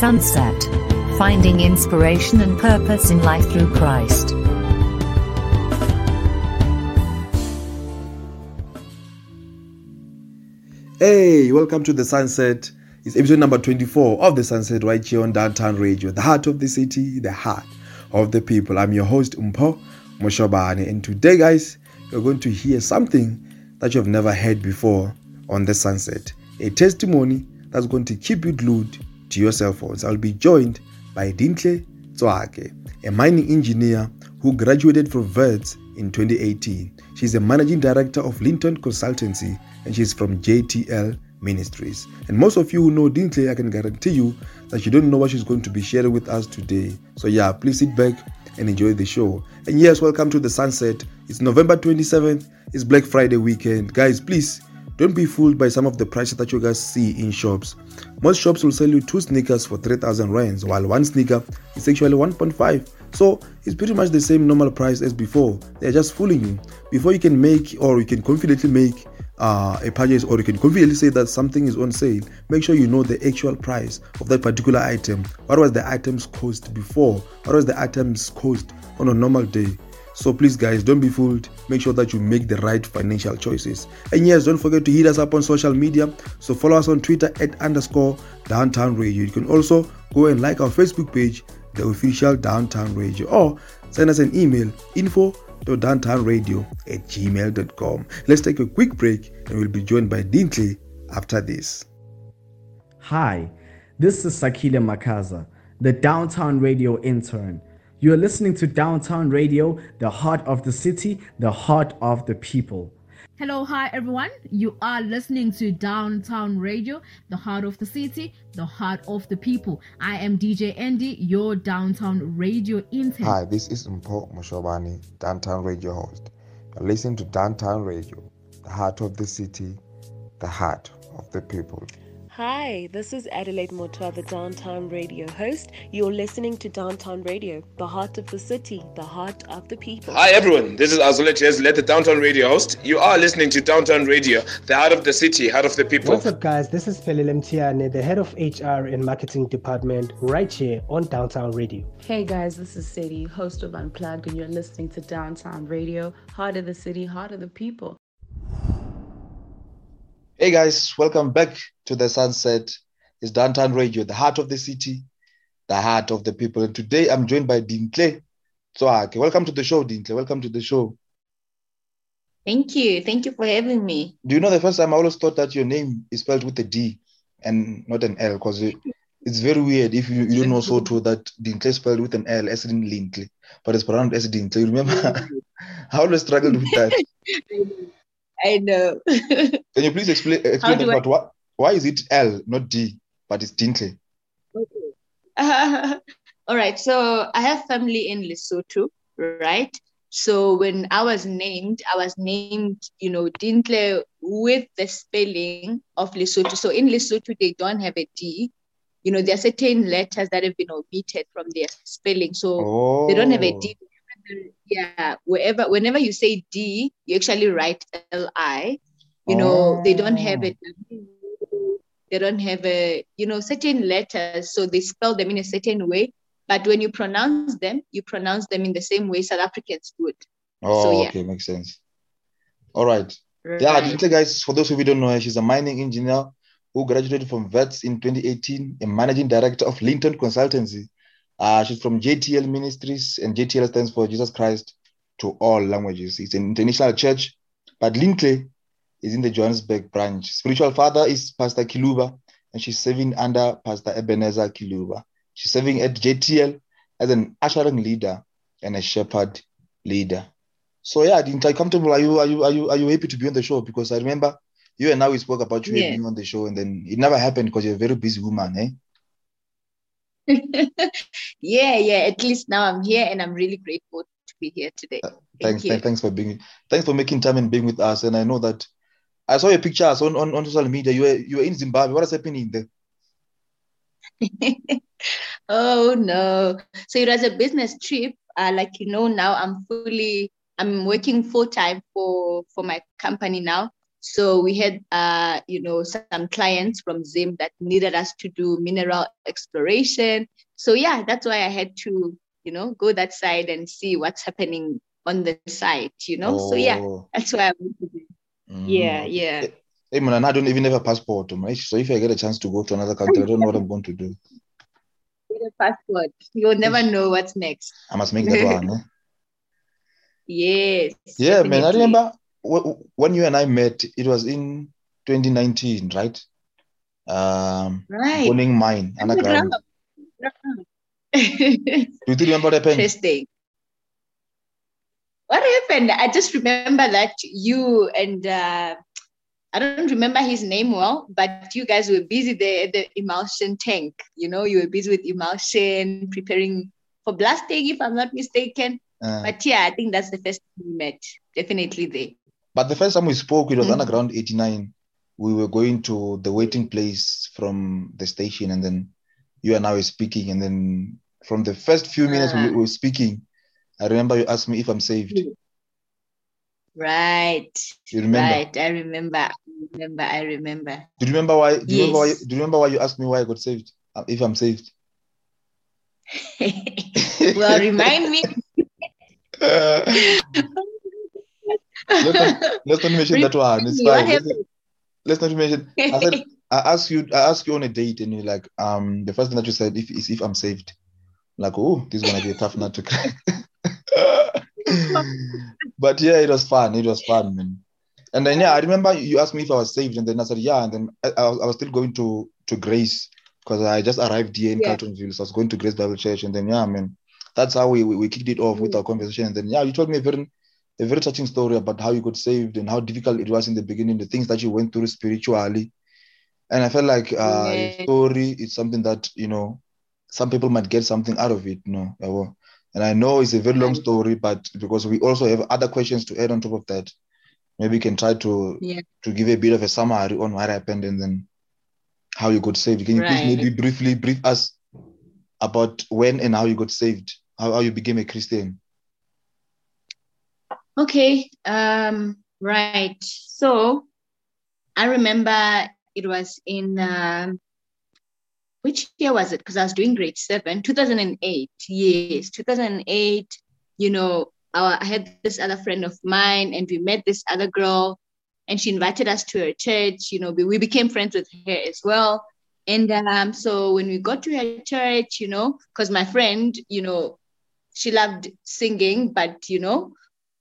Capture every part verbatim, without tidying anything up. Sunset. Finding inspiration and purpose in life through Christ. Hey, welcome to The Sunset. It's episode number twenty-four of The Sunset right here on Downtown Radio. The heart of the city, the heart of the people. I'm your host, Mpho Moshobane. And today, guys, you're going to hear something that you've never heard before on The Sunset. A testimony that's going to keep you glued to your cell phones. I'll be joined by Lintle Tsoake, a mining engineer who graduated from Wits in twenty eighteen. She's a managing director of Linton Consultancy and she's from J T L Ministries. And most of you who know Lintle, I can guarantee you that you don't know what she's going to be sharing with us today. So yeah, please sit back and enjoy the show. And yes, welcome to The Sunset. It's November twenty-seventh. It's Black Friday weekend. Guys, please don't be fooled by some of the prices that you guys see in shops. Most shops will sell you two sneakers for three thousand rands, while one sneaker is actually one point five. So it's pretty much the same normal price as before. They're just fooling you. Before you can make or you can confidently make uh, a purchase or you can confidently say that something is on sale, make sure you know the actual price of that particular item. What was the item's cost before? What was the item's cost on a normal day? So please, guys, don't be fooled. Make sure that you make the right financial choices. And yes, don't forget to hit us up on social media. So follow us on Twitter at underscore Downtown Radio. You can also go and like our Facebook page, The Official Downtown Radio. Or send us an email, info dot downtown radio at gmail dot com. Let's take a quick break and we'll be joined by Lintle after this. Hi, this is Sakila Makaza, the Downtown Radio intern. You are listening to Downtown Radio, the heart of the city, the heart of the people. Hello, hi everyone. You are listening to Downtown Radio, the heart of the city, the heart of the people. I am D J Andy, your Downtown Radio intern. Hi, this is Mpho Moshobane, Downtown Radio host. You're listening to Downtown Radio, the heart of the city, the heart of the people. Hi, this is Adelaide Motua, the Downtown Radio host. You're listening to Downtown Radio, the heart of the city, the heart of the people. Hi everyone, this is Azulet, Let the Downtown Radio host. You are listening to Downtown Radio, the heart of the city, heart of the people. What's up, guys? This is Peli Lemtiane, the head of H R and marketing department right here on Downtown Radio. Hey guys, this is City, host of Unplugged, and you're listening to Downtown Radio, heart of the city, heart of the people. Hey guys, welcome back to The Sunset. It's Downtown Radio, the heart of the city, the heart of the people. And today I'm joined by Lintle Tsoake. Welcome to the show, Lintle. Welcome to the show. Thank you. Thank you for having me. Do you know, the first time I always thought that your name is spelled with a D and not an L, because it, it's very weird if you, you don't know so too that Lintle is spelled with an L, as in Lintle, but it's pronounced as Lintle. You remember? I always struggled with that. I know. Can you please explain, explain about I... what, why is it L, not D, but it's Lintle? Okay. Uh, all right. So I have family in Lesotho, right? So when I was named, I was named, you know, Lintle with the spelling of Lesotho. So in Lesotho, they don't have a D. You know, there are certain letters that have been omitted from their spelling. So oh. they don't have a D. Yeah, wherever, whenever you say D, you actually write L I. You oh. know, they don't have it. They don't have a, you know, certain letters, so they spell them in a certain way. But when you pronounce them, you pronounce them in the same way South Africans would. Oh, so, yeah. Okay, makes sense. All right. right. Yeah, Lintle, guys, for those who don't know her, she's a mining engineer who graduated from Wits in twenty eighteen, a managing director of Linton Consultancy. Uh, she's from J T L Ministries, and J T L stands for Jesus Christ to All Languages. It's an international church, but Lintle is in the Johannesburg branch. Spiritual father is Pastor Kiluba, and she's serving under Pastor Ebenezer Kiluba. She's serving at J T L as an ushering leader and a shepherd leader. So yeah, Lintle, comfortable? Are you are you are you are you happy to be on the show? Because I remember you and I we spoke about you yeah. being on the show, and then it never happened because you're a very busy woman, eh? yeah, yeah. At least now I'm here, and I'm really grateful to be here today. Uh, thanks, Thank th- thanks for being, thanks for making time and being with us. And I know that I saw your pictures on, on, on social media. You were you were in Zimbabwe. What is happening there? Oh no! So it was a business trip. Uh, like you know, now I'm fully I'm working full time for for my company now. So we had, uh, you know, some clients from Zim that needed us to do mineral exploration. So, yeah, that's why I had to, you know, go that side and see what's happening on the site, you know. Oh. So, yeah, that's why I went to do. Mm. Yeah, yeah. Hey, man, I don't even have a passport, right? So if I get a chance to go to another country, I don't know what I'm going to do. Get a passport. You'll never know what's next. I must make that one, eh? Yes. Yeah, definitely. Man, I remember... When you and I met, it was in twenty nineteen, right? Um, right. Bowling mine. Anagram. Do you remember what happened? Interesting. What happened? I just remember that you and uh, I don't remember his name well, but you guys were busy there at the emulsion tank. You know, you were busy with emulsion, preparing for blasting, if I'm not mistaken. Uh, but yeah, I think that's the first time we met. Definitely there. But the first time we spoke, it was mm-hmm. Underground eighty-nine. We were going to the waiting place from the station, and then you and I were speaking. And then from the first few minutes uh, we were speaking, I remember you asked me if I'm saved. Right. You remember? Right. I remember. I remember. I remember. Do you remember why? Do you, yes. remember, why, do you remember why you asked me why I got saved? If I'm saved. Well, remind me. Uh, Let's not, let's not mention that one. It's fine. Let's, let's not mention. I said I asked you. I asked you on a date, and you're like, um, the first thing that you said if, is if I'm saved. I'm like, oh, this is gonna be a tough nut to crack. But yeah, it was fun. It was fun, man. And then yeah, I remember you asked me if I was saved, and then I said yeah, and then I, I, was, I was still going to to Grace because I just arrived here in yeah. Carltonville, so I was going to Grace Bible Church, and then yeah, man, that's how we we, we kicked it off with our conversation, and then yeah, you told me a very A very touching story about how you got saved and how difficult it was in the beginning, the things that you went through spiritually. And I felt like uh, yeah. your story is something that, you know, some people might get something out of it. No, and I know it's a very long story, but because we also have other questions to add on top of that, maybe you can try to yeah. to give a bit of a summary on what happened and then how you got saved. Can you right. please maybe briefly brief us about when and how you got saved, how, how you became a Christian? Okay, um, right. So I remember it was in, uh, which year was it? Because I was doing grade seven, two thousand eight. Yes, two thousand eight, you know, our, I had this other friend of mine and we met this other girl and she invited us to her church. You know, we, we became friends with her as well. And um, so when we got to her church, you know, because my friend, you know, she loved singing, but, you know,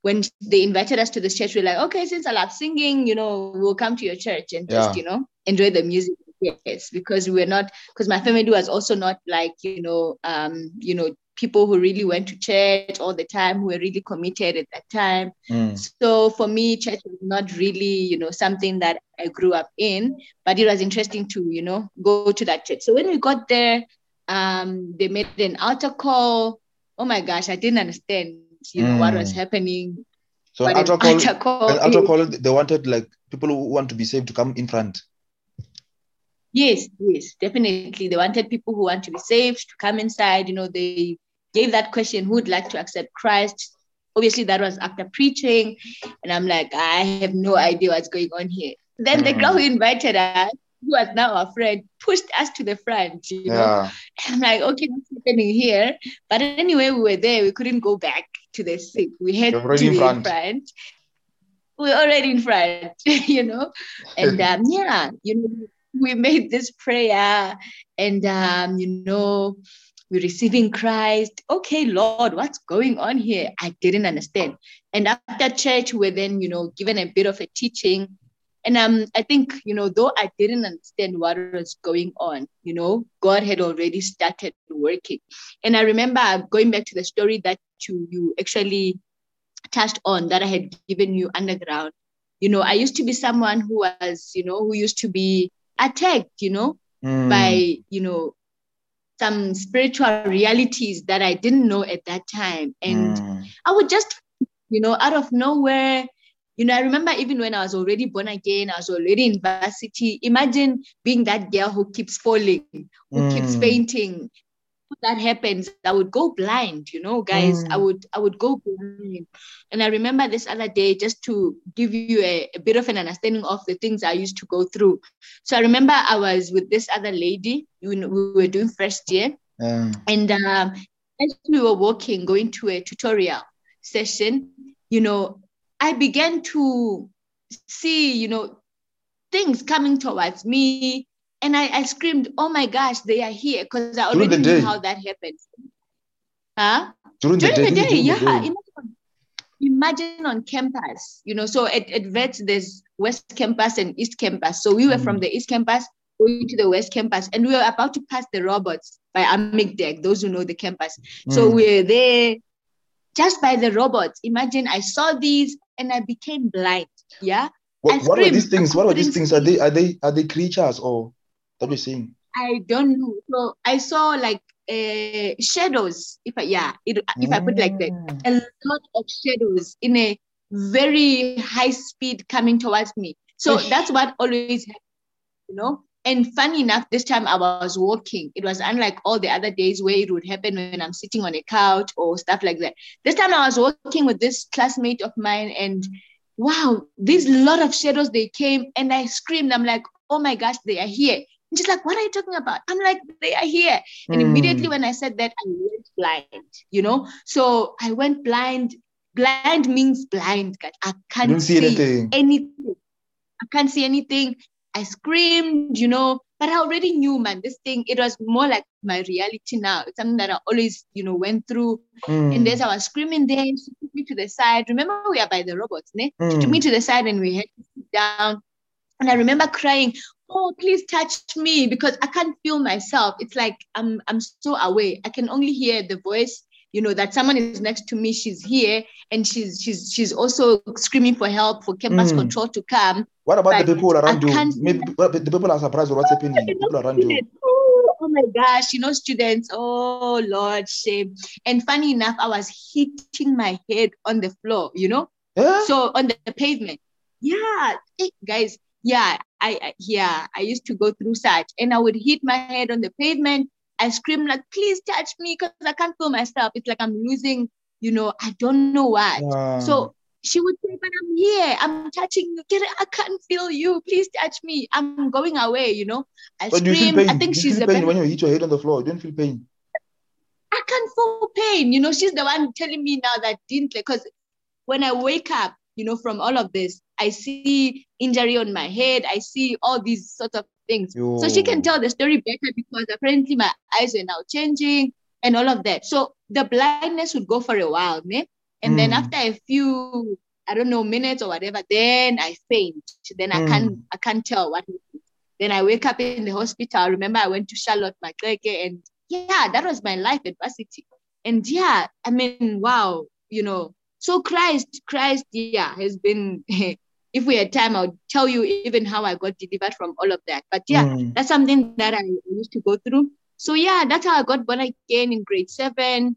when they invited us to this church, we were like, okay, since I love singing, you know, we'll come to your church and yeah. just, you know, enjoy the music. Yes, because we're not, because my family was also not like, you know, um, you know, people who really went to church all the time, who were really committed at that time. Mm. So for me, church was not really, you know, something that I grew up in, but it was interesting to, you know, go to that church. So when we got there, um, they made an altar call. Oh my gosh, I didn't understand. You know mm. what was happening. So an altar call, altar call, an altar call, they wanted like people who want to be saved to come in front. Yes, yes, definitely. They wanted people who want to be saved to come inside. You know, they gave that question, who would like to accept Christ? Obviously, that was after preaching. And I'm like, I have no idea what's going on here. Then mm. the girl who invited us, who was now our friend, pushed us to the front, you yeah. know. And I'm like, okay, what's happening here? But anyway, we were there. We couldn't go back to the sick. We had to be in front. front. We're already in front, you know. And um, yeah, you know, we made this prayer and, um, you know, we're receiving Christ. Okay, Lord, what's going on here? I didn't understand. And after church, we're then, you know, given a bit of a teaching. And um, I think, you know, though I didn't understand what was going on, you know, God had already started working. And I remember going back to the story that you, you actually touched on that I had given you underground. You know, I used to be someone who was, you know, who used to be attacked, you know, mm. by, you know, some spiritual realities that I didn't know at that time. And mm. I would just, you know, out of nowhere, you know, I remember even when I was already born again, I was already in varsity. Imagine being that girl who keeps falling, who mm. keeps fainting. When that happens, I would go blind, you know, guys. Mm. I would I would go blind. And I remember this other day, just to give you a, a bit of an understanding of the things I used to go through. So I remember I was with this other lady. We were doing first year. Mm. And um, as we were walking, going to a tutorial session, you know, I began to see, you know, things coming towards me. And I, I screamed, oh my gosh, they are here. Because I already knew how that happened. Huh? During, During the day, the day yeah. The day. Imagine on campus, you know, so at, at Wits, there's West Campus and East Campus. So we were mm. from the East Campus going to the West Campus. And we were about to pass the robots by Amic Deck, those who know the campus. Mm. So we're there just by the robots. Imagine I saw these. And I became blind. Yeah. What, what were these things? What were these things? Are they are they are they creatures or what are you saying? I don't know. So I saw like uh, shadows. If I yeah, it, if mm. I put it like that, a lot of shadows in a very high speed coming towards me. So Ish. That's what always happens, you know. And funny enough, this time I was walking. It was unlike all the other days where it would happen when I'm sitting on a couch or stuff like that. This time I was walking with this classmate of mine and wow, these lot of shadows, they came and I screamed. I'm like, oh my gosh, they are here. And she's like, what are you talking about? I'm like, they are here. And mm. immediately when I said that, I went blind, you know. So I went blind. Blind means blind. God. I can't you see, see anything. anything. I can't see anything. I screamed, you know, but I already knew, man, this thing, it was more like my reality now. It's something that I always, you know, went through. Mm. And as I was screaming there, she took me to the side. Remember, we are by the robots, ne? Mm. She took me to the side and we had to sit down. And I remember crying, oh, please touch me, because I can't feel myself. It's like, I'm, I'm so away. I can only hear the voice, you know, that someone is next to me. She's here and she's she's she's also screaming for help, for campus mm. control to come. What about the people around you? Maybe the people are surprised with what's happening. People around you. Oh, oh my gosh, you know, students. Oh Lord, shame. And funny enough, I was hitting my head on the floor, you know? Yeah? So on the pavement. Yeah. Hey, guys, yeah, I, I yeah, I used to go through such and I would hit my head on the pavement. I screamed like, please touch me because I can't feel myself. It's like I'm losing, you know, I don't know what. Wow. So she would say, but I'm here. I'm touching you. Get it? I can't feel you. Please touch me. I'm going away, you know. I but screamed. I think do you she's feel the pain when you hit your head on the floor. You don't feel pain. I can't feel pain. You know, she's the one telling me now that didn't, because when I wake up, you know, from all of this, I see injury on my head. I see all these sorts of things. Yo. So she can tell the story better because apparently my eyes are now changing and all of that. So the blindness would go for a while, man. And mm. then after a few, I don't know, minutes or whatever, then I faint. Then mm. I can't I can't tell what happened. Then I wake up in the hospital. I remember I went to Charlotte Maxeke and yeah, that was my life at varsity. And yeah, I mean, wow, you know. So Christ, Christ, yeah, has been, if we had time, I would tell you even how I got delivered from all of that. But yeah, mm. that's something that I used to go through. So yeah, that's how I got born again in grade seven.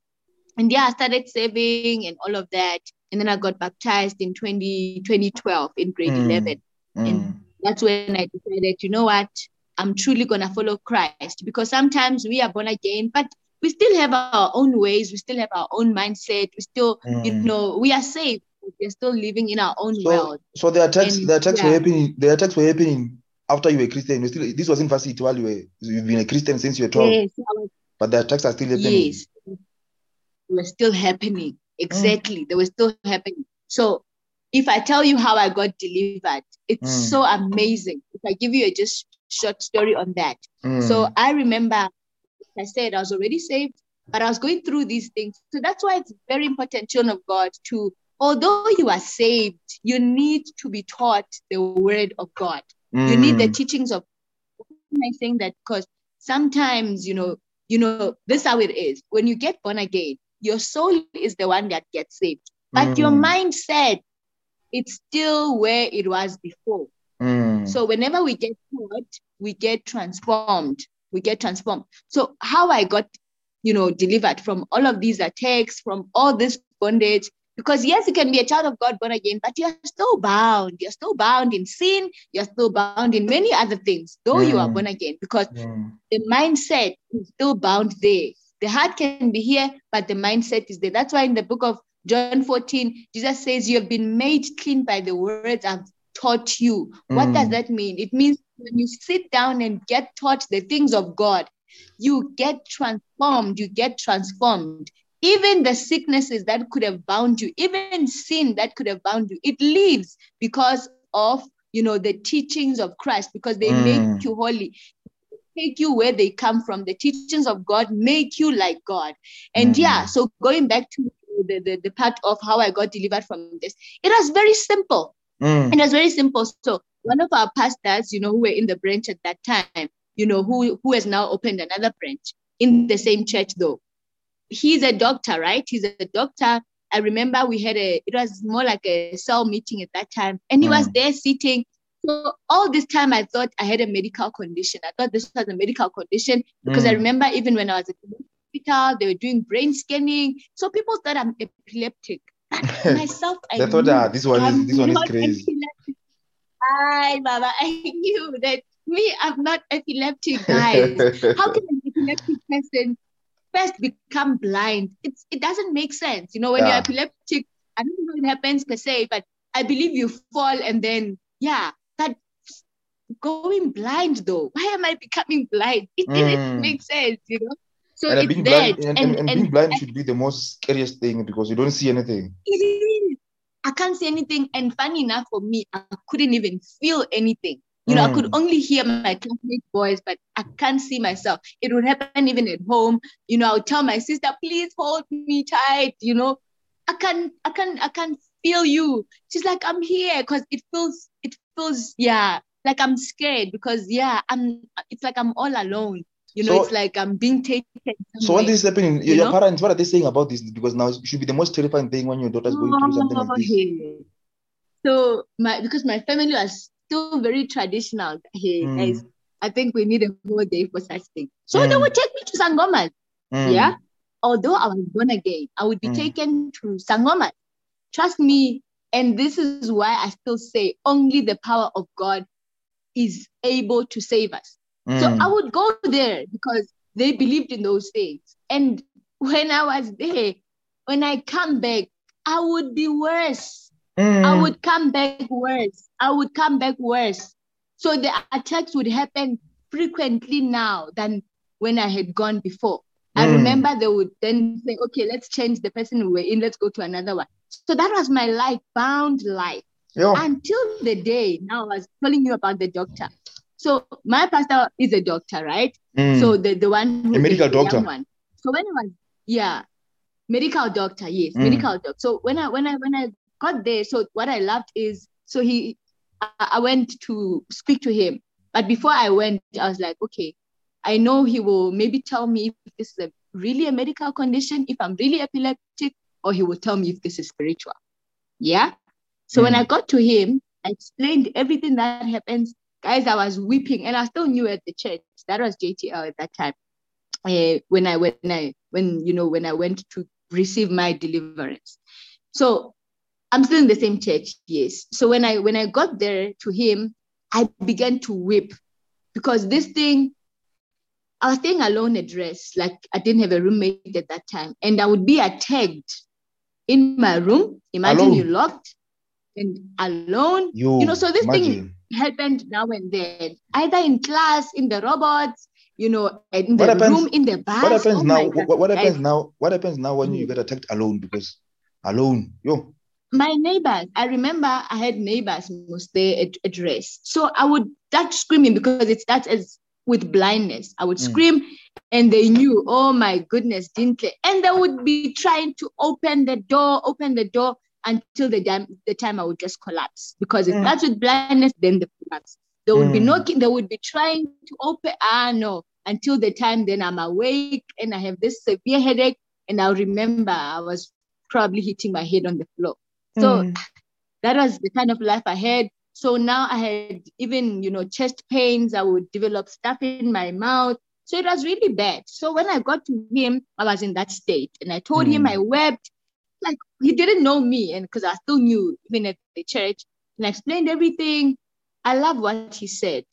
And yeah, I started saving and all of that. And then I got baptized in twenty twelve in grade mm. eleven. Mm. And that's when I decided, you know what, I'm truly going to follow Christ. Because sometimes we are born again, but we still have our own ways. We still have our own mindset. We still, mm. you know, we are saved. We're still living in our own so, world. So the attacks, and, the attacks yeah. were happening. The attacks were happening after you were a Christian. You're still, this was in varsity while you were. You've been a Christian since you were twelve. Yes, was, but the attacks are still happening. Yes, they were still happening. Exactly, mm. they were still happening. So if I tell you how I got delivered, it's mm. so amazing. If I give you a just short story on that. Mm. So I remember I said, I was already saved, but I was going through these things. So that's why it's very important, children of God, to, although you are saved, you need to be taught the word of God. Mm. You need the teachings of God. I'm saying that because sometimes, you know, you know, this is how it is. When you get born again, your soul is the one that gets saved. But mm. your mindset, it's still where it was before. Mm. So whenever we get taught, we get transformed. We get transformed. So how I got, you know, delivered from all of these attacks, from all this bondage, because yes, you can be a child of God born again, but you're still bound. You're still bound in sin. You're still bound in many other things, though mm. you are born again, because mm. the mindset is still bound there. The heart can be here, but the mindset is there. That's why in the book of John fourteen, Jesus says, you have been made clean by the words I've taught you. Mm. What does that mean? It means when you sit down and get taught the things of God, you get transformed, you get transformed. Even the sicknesses that could have bound you, even sin that could have bound you, it leaves because of, you know, the teachings of Christ, because they mm. make you holy. Take you where they come from. The teachings of God make you like God. And mm. yeah, so going back to the, the, the part of how I got delivered from this, it was very simple. Mm. It was very simple. So one of our pastors, you know, who were in the branch at that time, you know, who, who has now opened another branch in the same church though. He's a doctor, right? He's a doctor. I remember we had a, it was more like a cell meeting at that time. And he mm. was there sitting. So all this time I thought I had a medical condition. I thought this was a medical condition because mm. I remember even when I was at the hospital, they were doing brain scanning. So people thought I'm epileptic. Myself, I they thought, ah, this one is, this one is crazy. Epileptic. Ay, Baba, I knew that me, I'm not epileptic, guys. How can an epileptic person first become blind? It's, it doesn't make sense. You know, when yeah. you're epileptic, I don't know if it happens per se, but I believe you fall and then, yeah. But going blind though, why am I becoming blind? It mm. doesn't make sense, you know? So and it's being dead. Blind, and, and, and, and being blind and, should be the most scariest thing because you don't see anything. It is. I can't see anything. And funny enough for me, I couldn't even feel anything. You know, mm. I could only hear my classmates' voice, but I can't see myself. It would happen even at home. You know, I would tell my sister, please hold me tight. You know, I can't, I can't, I can't feel you. She's like, I'm here because it feels, it feels, yeah, like I'm scared because, yeah, I'm, it's like I'm all alone. You know, so, it's like I'm being taken. So when this is happening, your know? parents, what are they saying about this? Because now it should be the most terrifying thing when your daughter's going through something like this. So my because my family was still very traditional. Hey, mm. guys, I think we need a whole day for such things. So mm. they would take me to Sangoma. Mm. Yeah. Although I was born again, I would be mm. taken to Sangoma. Trust me. And this is why I still say only the power of God is able to save us. So mm. I would go there because they believed in those things. And when I was there, when I come back, I would be worse. Mm. I would come back worse. I would come back worse. So the attacks would happen frequently now than when I had gone before. Mm. I remember they would then say, okay, let's change the person we were in. Let's go to another one. So that was my life, bound life. Yo. Until the day, now I was telling you about the doctor. So my pastor is a doctor, right? Mm. So the, the one who a medical is the doctor. Young one. So when I was, yeah, medical doctor, yes, mm. medical doctor. So when I when I when I got there, so what I loved is so he I, I went to speak to him. But before I went, I was like, okay, I know he will maybe tell me if this is a, really a medical condition, if I'm really epileptic, or he will tell me if this is spiritual. Yeah. So mm. when I got to him, I explained everything that happens. Guys, I was weeping, and I still knew at the church. That was J T L at that time. Uh, when I when I when you know when I went to receive my deliverance, so I'm still in the same church. Yes. So when I when I got there to him, I began to weep because this thing. I was staying alone at rest, like I didn't have a roommate at that time, and I would be attacked in my room. Imagine alone. You locked and alone. You, you know, so this imagine. thing. Happened now and then, either in class, in the robots, you know, in the happens, room, in the bus. What happens oh now? What, what happens I, now? What happens now when you get attacked alone? Because alone, yo. My neighbors. I remember I had neighbors must stay at, at rest, so I would start screaming because it starts as with blindness. I would mm. scream, And they knew, oh my goodness, Dintle. And they would be trying to open the door, open the door until the, dam- the time I would just collapse. Because if mm. that's with blindness, then they collapse. They would mm. be knocking, they would be trying to open, ah no, until the time then I'm awake and I have this severe headache. And I remember I was probably hitting my head on the floor. So mm. that was the kind of life I had. So now I had even, you know, chest pains. I would develop stuff in my mouth. So it was really bad. So when I got to him, I was in that state. And I told mm. him, I wept. Like, he didn't know me, and because I still knew, even at the church. And I explained everything. I love what he said.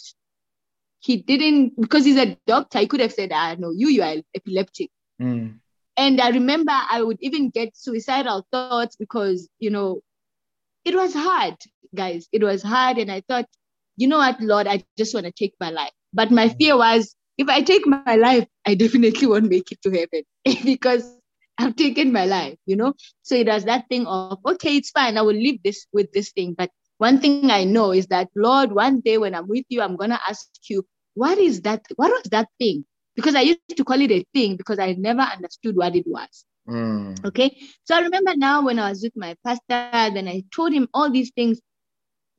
He didn't, because he's a doctor, he could have said, I know you, you are epileptic. Mm. And I remember I would even get suicidal thoughts because, you know, it was hard, guys. It was hard. And I thought, you know what, Lord, I just want to take my life. But my fear was, if I take my life, I definitely won't make it to heaven because I've taken my life, you know? So it was that thing of, okay, it's fine. I will live this with this thing. But one thing I know is that, Lord, one day when I'm with you, I'm going to ask you, what is that? What was that thing? Because I used to call it a thing because I never understood what it was. Mm. Okay. So I remember now when I was with my pastor, then I told him all these things.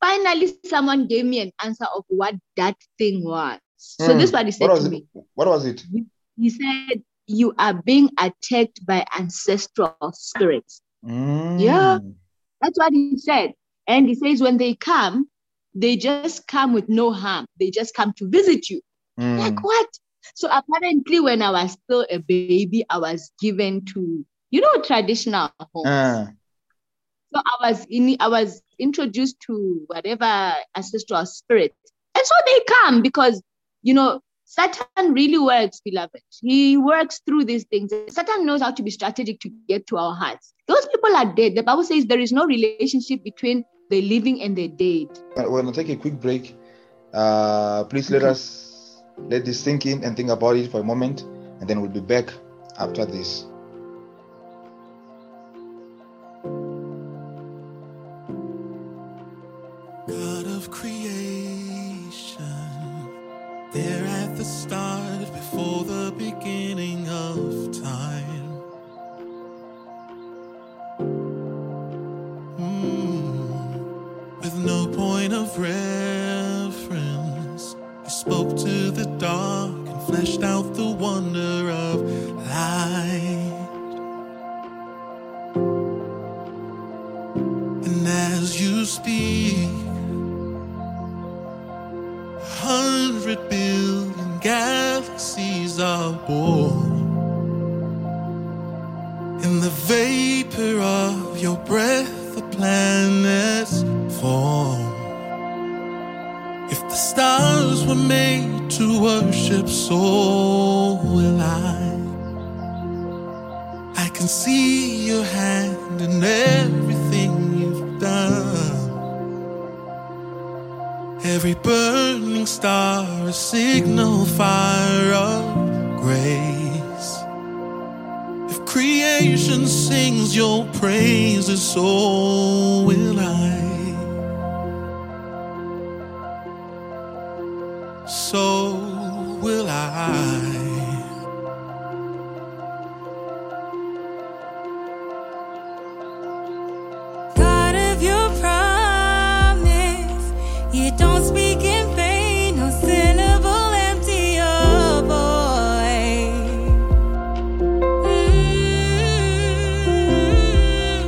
Finally, someone gave me an answer of what that thing was. Mm. So this is what he said what to me. It? What was it? He, he said, you are being attacked by ancestral spirits. Mm. Yeah. That's what he said. And he says, when they come, they just come with no harm. They just come to visit you. Mm. Like what? So apparently when I was still a baby, I was given to, you know, traditional homes. Uh. So I was in, I was introduced to whatever ancestral spirit. And so they come because, you know, Satan really works, beloved. He works through these things. Satan knows how to be strategic to get to our hearts. Those people are dead. The Bible says there is no relationship between the living and the dead. We're going to take a quick break. Uh, please let okay. us Let this sink in and think about it for a moment, and then we'll be back after this. God of creation, there at the start, before the beginning of time. Mm, with no point of reference. You spoke to the dark and fleshed out the wonder of light. And as you speak, a hundred billion galaxies are born. In the vapor of your breath, the planets form. If the stars were made to worship, so will I. I can see your hand in everything you've done. Every burning star, a signal fire of grace. If creation sings your praises, so will I. So will I. God of your promise, you don't speak in vain, no syllable empty or void. Mm-hmm.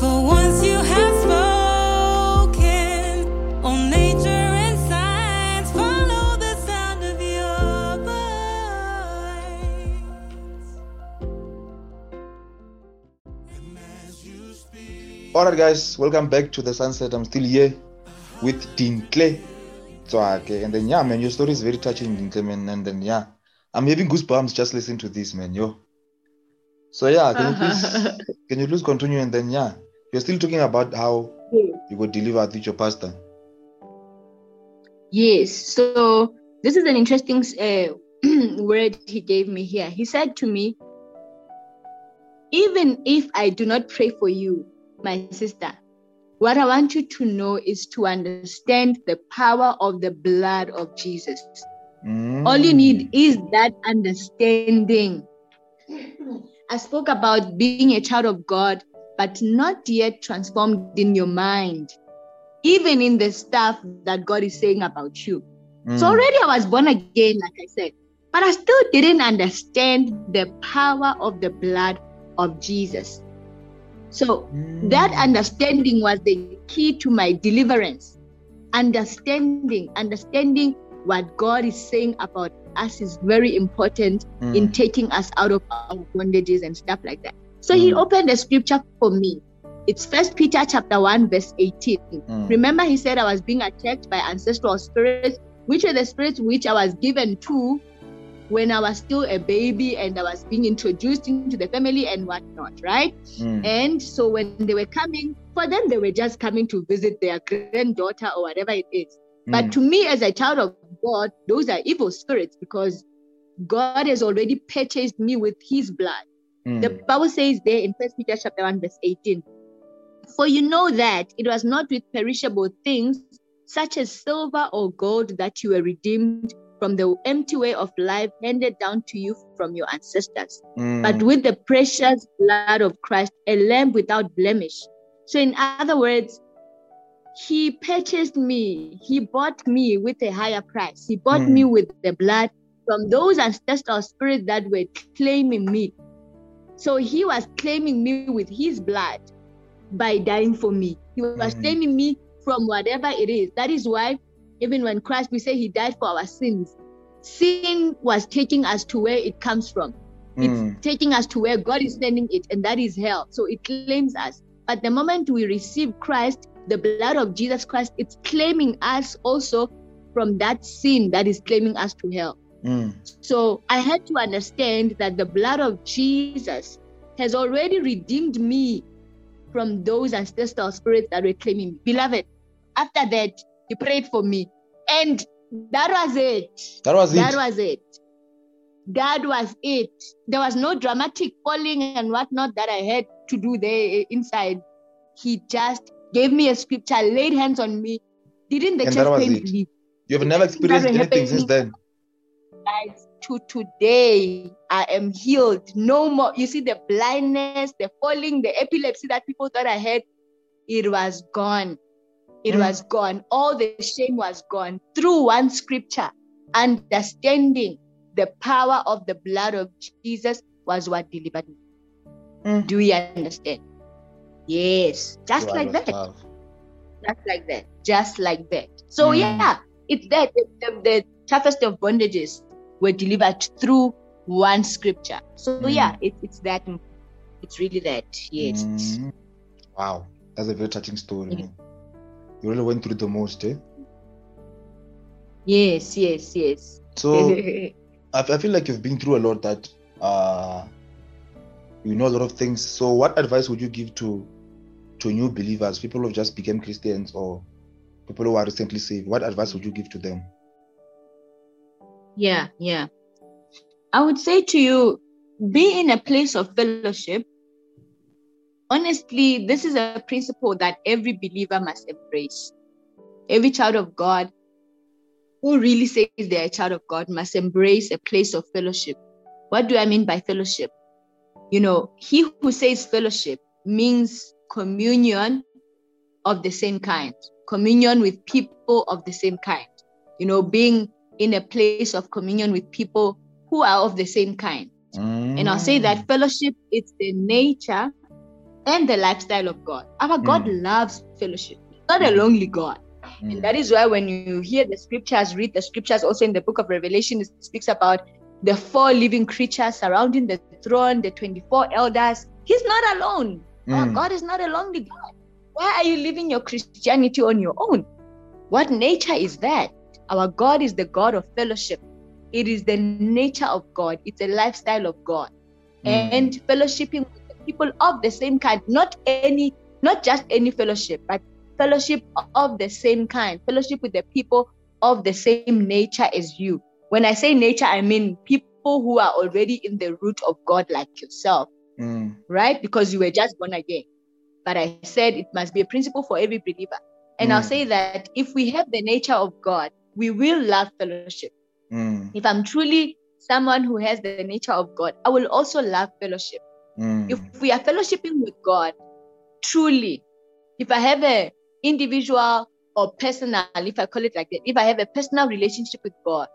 For once you have spoken on nature. Alright guys, welcome back to The Sunset. I'm still here with Lintle Tsoake. And then yeah, man, your story is very touching, Dintle, man. And then yeah, I'm having goosebumps just listening to this, man, yo. So yeah, can you please, can you please continue? And then yeah, you're still talking about how you were delivered with your pastor. Yes, so this is an interesting uh, word he gave me here. He said to me, even if I do not pray for you, my sister, what I want you to know is to understand the power of the blood of Jesus. Mm. All you need is that understanding. I spoke about being a child of God, but not yet transformed in your mind, even in the stuff that God is saying about you. Mm. So already I was born again, like I said, but I still didn't understand the power of the blood of Jesus. So mm. that understanding was the key to my deliverance. Understanding, understanding what God is saying about us is very important mm. in taking us out of our bondages and stuff like that. So mm. he opened a scripture for me. It's First Peter chapter one, verse eighteen. Mm. Remember, he said I was being attacked by ancestral spirits, which were the spirits which I was given to when I was still a baby and I was being introduced into the family and whatnot, right? Mm. And so when they were coming, for them, they were just coming to visit their granddaughter or whatever it is. But to me, as a child of God, those are evil spirits because God has already purchased me with his blood. Mm. The Bible says there in First Peter chapter one, verse eighteen, for you know that it was not with perishable things, such as silver or gold, that you were redeemed from the empty way of life handed down to you from your ancestors, mm. but with the precious blood of Christ, a lamb without blemish. So in other words, he purchased me. He bought me with a higher price. He bought mm. me with the blood from those ancestral spirits that were claiming me. So he was claiming me with his blood by dying for me. He was mm. claiming me from whatever it is. That is why even when Christ, we say he died for our sins. Sin was taking us to where it comes from. Mm. It's taking us to where God is sending it, and that is hell. So it claims us. But the moment we receive Christ, the blood of Jesus Christ, it's claiming us also from that sin that is claiming us to hell. Mm. So I had to understand that the blood of Jesus has already redeemed me from those ancestral spirits that were claiming me. Beloved, after that, he prayed for me. And that was it. That was it. That was it. That was it. There was no dramatic falling and whatnot that I had to do there inside. He just gave me a scripture, laid hands on me. Didn't the and church pay me? You've never experienced anything since then. Right to today, I am healed. No more. You see, the blindness, the falling, the epilepsy that people thought I had, it was gone. It mm. was gone. All the shame was gone. Through one scripture, understanding the power of the blood of Jesus was what delivered me. Mm. Do you understand? Yes, just wow, like that. Wow. Just like that. Just like that. So mm. yeah, it's that the, the, the toughest of bondages were delivered through one scripture. So mm. yeah, it, it's that. It's really that. Yes. Mm. Wow, that's a very touching story. Mm. You really went through the most, eh? Yes, yes, yes. So I, I feel like you've been through a lot. That uh, you know a lot of things. So what advice would you give to? to new believers, people who just became Christians or people who are recently saved? What advice would you give to them? Yeah, yeah. I would say to you, be in a place of fellowship. Honestly, this is a principle that every believer must embrace. Every child of God who really says they're a child of God must embrace a place of fellowship. What do I mean by fellowship? You know, he who says fellowship means communion of the same kind, communion with people of the same kind, you know, being in a place of communion with people who are of the same kind. Mm. And I'll say that fellowship is the nature and the lifestyle of God. Our God mm. loves fellowship, not a lonely God. Mm. And that is why when you hear the scriptures, read the scriptures also in the book of Revelation, it speaks about the four living creatures surrounding the throne, the twenty-four elders. He's not alone. Mm. Oh, God is not a lonely God. Why are you living your Christianity on your own? What nature is that? Our God is the God of fellowship. It is the nature of God. It's a lifestyle of God. Mm. And fellowshipping with the people of the same kind, not any, not just any fellowship, but fellowship of the same kind, fellowship with the people of the same nature as you. When I say nature, I mean people who are already in the root of God like yourself. Mm. Right? Because you were just born again. But I said it must be a principle for every believer. And mm. I'll say that if we have the nature of God, we will love fellowship. Mm. If I'm truly someone who has the nature of God, I will also love fellowship. Mm. If we are fellowshipping with God, truly, if I have an individual or personal, if I call it like that, if I have a personal relationship with God,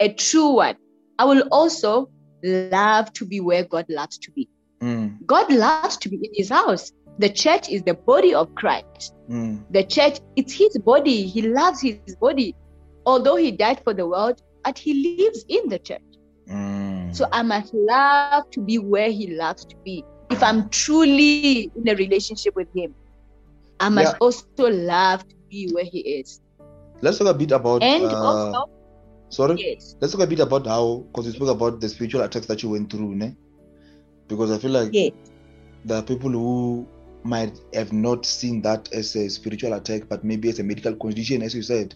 a true one, I will also love to be where God loves to be. Mm. God loves to be in his house. The church is the body of Christ. Mm. The church, it's his body. He loves his body. Although he died for the world, but he lives in the church. Mm. So I must love to be where he loves to be. If I'm truly in a relationship with him, I must yeah. also love to be where he is. Let's talk a bit about... And uh, also... Sorry? Yes. Let's talk a bit about how... Because you spoke about the spiritual attacks that you went through, ne? Because I feel like yes. there are people who might have not seen that as a spiritual attack, but maybe as a medical condition, as you said,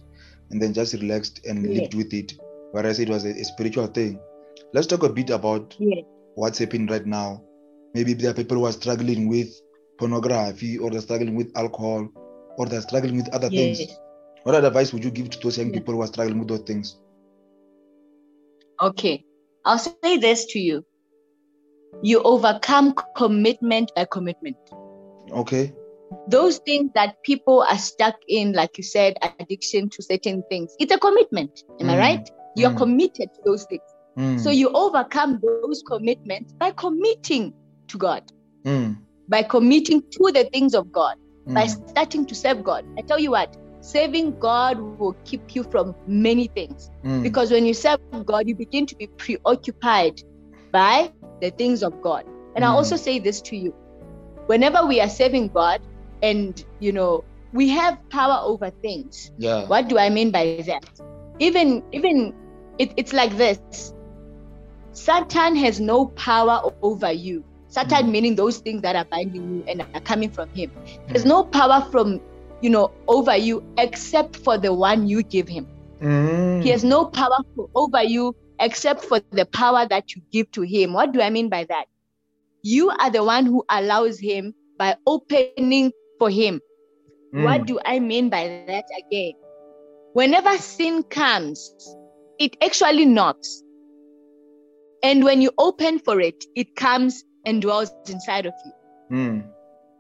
and then just relaxed and yes. lived with it, whereas it was a, a spiritual thing. Let's talk a bit about yes. what's happening right now. Maybe there are people who are struggling with pornography, or they're struggling with alcohol, or they're struggling with other yes. things. What advice would you give to those young yes. people who are struggling with those things? Okay, I'll say this to you. You overcome commitment by commitment. Okay. Those things that people are stuck in, like you said, addiction to certain things, it's a commitment. Am mm. I right? You're mm. committed to those things. Mm. So you overcome those commitments by committing to God, mm. by committing to the things of God, mm. by starting to serve God. I tell you what, serving God will keep you from many things. Mm. Because when you serve God, you begin to be preoccupied by the things of God. And mm. I also say this to you. Whenever we are serving God, and, you know, we have power over things. Yeah. What do I mean by that? Even, even it, it's like this. Satan has no power over you. Satan mm. meaning those things that are binding you and are coming from him. Mm. There's no power from, you know, over you except for the one you give him. Mm. He has no power for, over you except for the power that you give to him. What do I mean by that? You are the one who allows him by opening for him. Mm. What do I mean by that again? Whenever sin comes, it actually knocks. And when you open for it, it comes and dwells inside of you. Mm.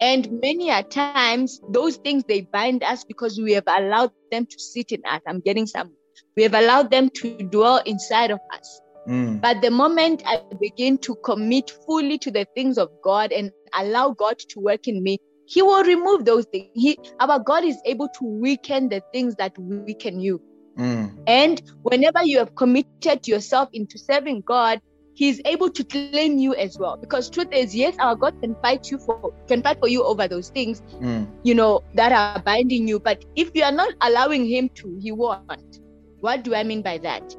And many a times, those things, they bind us because we have allowed them to sit in us. I'm getting some. We have allowed them to dwell inside of us. Mm. But the moment I begin to commit fully to the things of God and allow God to work in me, he will remove those things. He, our God is able to weaken the things that weaken you. Mm. And whenever you have committed yourself into serving God, he's able to clean you as well. Because truth is, yes, our God can fight you for can fight for you over those things, mm. you know, that are binding you. But if you are not allowing him to, he won't. What do I mean by that?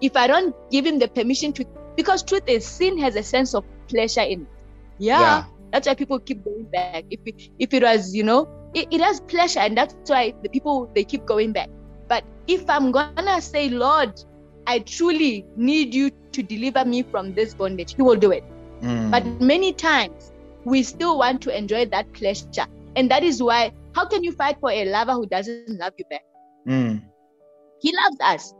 If I don't give him the permission to, because truth is, sin has a sense of pleasure in it. Yeah, yeah. That's why people keep going back. If it, if it was, you know, it, it has pleasure, and that's why the people, they keep going back. But if I'm gonna say, Lord, I truly need you to deliver me from this bondage, he will do it. Mm. But many times, we still want to enjoy that pleasure. And that is why, how can you fight for a lover who doesn't love you back? Mm. He loves us.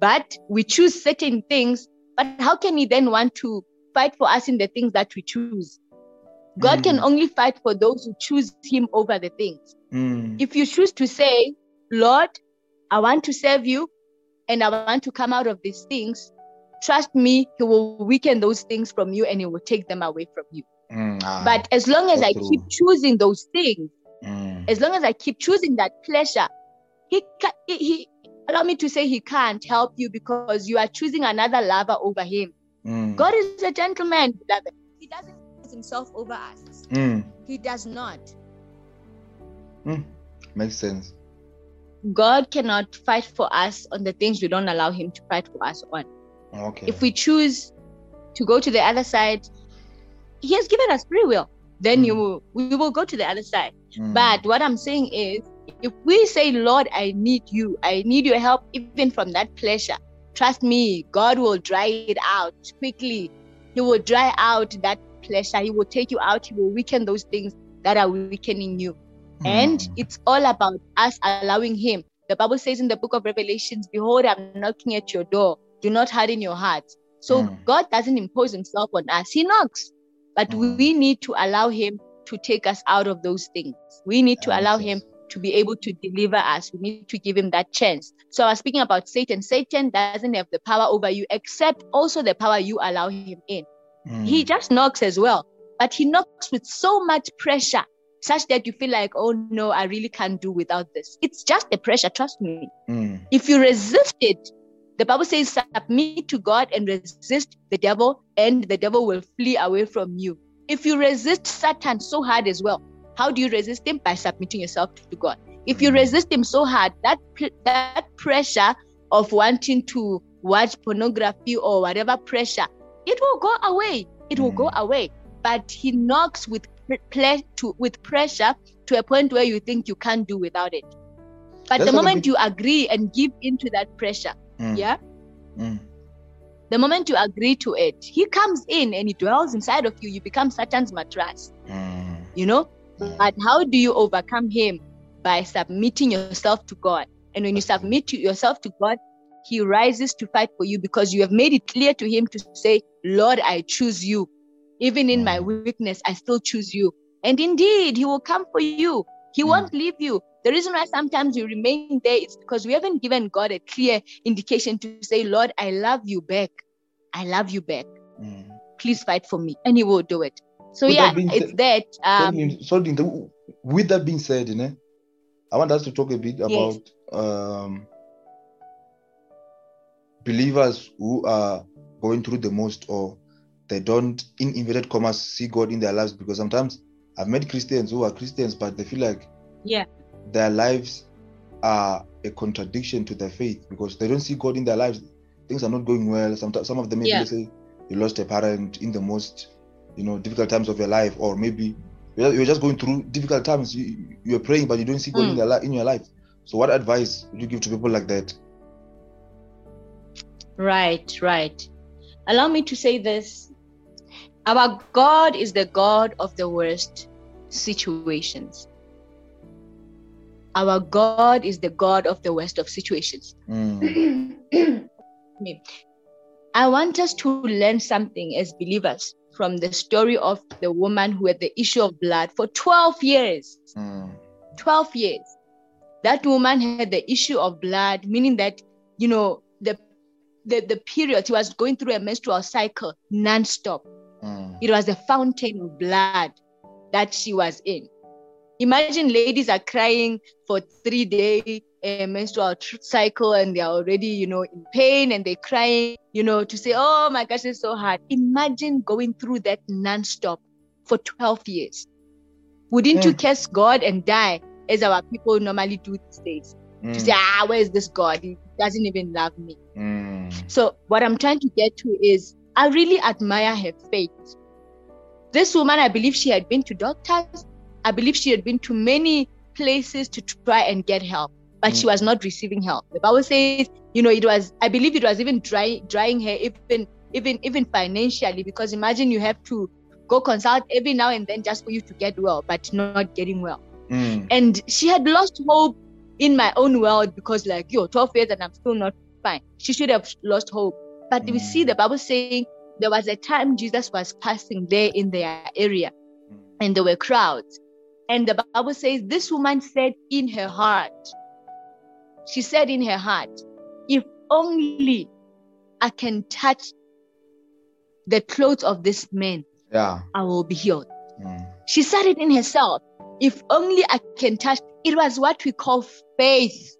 But we choose certain things, but how can he then want to fight for us in the things that we choose? God mm. can only fight for those who choose him over the things. Mm. If you choose to say, Lord, I want to serve you and I want to come out of these things, trust me, he will weaken those things from you and he will take them away from you. Mm, ah, but as long as so I true. keep choosing those things, mm. as long as I keep choosing that pleasure, he can, he, he allow me to say he can't help you because you are choosing another lover over him. Mm. God is a gentleman, beloved. He doesn't choose himself over us. Mm. He does not. Mm. Makes sense. God cannot fight for us on the things we don't allow him to fight for us on. Okay. If we choose to go to the other side, he has given us free will. Then mm. you will, we will go to the other side. Mm. But what I'm saying is, if we say, Lord, I need you, I need your help, even from that pleasure, trust me, God will dry it out quickly. He will dry out that pleasure. He will take you out. He will weaken those things that are weakening you. Mm. And it's all about us allowing him. The Bible says in the book of Revelations, behold, I'm knocking at your door. Do not harden your heart. So mm. God doesn't impose himself on us. He knocks. But mm. we need to allow him to take us out of those things. We need that to allow sense. him to be able to deliver us. We need to give him that chance. So I was speaking about Satan. Satan doesn't have the power over you, except also the power you allow him in. Mm. He just knocks as well. But he knocks with so much pressure, such that you feel like, oh no, I really can't do without this. It's just the pressure, trust me. Mm. If you resist it, the Bible says, submit to God and resist the devil, and the devil will flee away from you. If you resist Satan so hard as well, how do you resist him? By submitting yourself to God. If you resist him so hard, that that pressure of wanting to watch pornography or whatever pressure, it will go away. It will mm. go away. But he knocks with ple- to, with pressure to a point where you think you can't do without it. But That's the moment you agree and give into that pressure, mm. yeah? Mm. The moment you agree to it, he comes in and he dwells inside of you. You become Satan's mattress, mm. you know? But how do you overcome him? By submitting yourself to God. And when you submit to yourself to God, he rises to fight for you, because you have made it clear to him to say, Lord, I choose you. Even in my weakness, I still choose you. And indeed, he will come for you. He mm. won't leave you. The reason why sometimes you remain there is because we haven't given God a clear indication to say, Lord, I love you back. I love you back. Mm. Please fight for me. And he will do it. So with yeah, that it's said, that. Um, sorry, with that being said, you know, I want us to talk a bit about yes. um, believers who are going through the most, or they don't, in inverted commas, see God in their lives. Because sometimes I've met Christians who are Christians, but they feel like yeah. their lives are a contradiction to their faith, because they don't see God in their lives. Things are not going well. Sometimes some of them maybe yeah. say you lost a parent in the most, you know, difficult times of your life, or maybe you're just going through difficult times. You, you're praying, but you don't see God mm. in, li- in your life. So what advice would you give to people like that? Right, right. Allow me to say this. Our God is the God of the worst situations. Our God is the God of the worst of situations. Mm. I want us to learn something as believers from the story of the woman who had the issue of blood for twelve years. Mm. twelve years. That woman had the issue of blood, meaning that, you know, the the, the period, she was going through a menstrual cycle nonstop. Mm. It was a fountain of blood that she was in. Imagine ladies are crying for three-day uh, menstrual cycle and they're already, you know, in pain, and they're crying, you know, to say, oh my gosh, it's so hard. Imagine going through that nonstop for twelve years. Wouldn't mm. you curse God and die, as our people normally do these days? Mm. To say, ah, where is this God? He doesn't even love me. Mm. So what I'm trying to get to is, I really admire her faith. This woman, I believe she had been to doctors. I believe she had been to many places to try and get help, but mm. she was not receiving help. The Bible says, you know, it was, I believe it was even dry, drying her, even, even, even financially, because imagine you have to go consult every now and then just for you to get well, but not getting well. Mm. And she had lost hope in my own world, because like, yo, twelve years and I'm still not fine. She should have lost hope. But mm. we see the Bible saying there was a time Jesus was passing there in their area, and there were crowds. And the Bible says, this woman said in her heart, she said in her heart, if only I can touch the clothes of this man, yeah. I will be healed. Mm. She said it in herself. If only I can touch. It was what we call faith.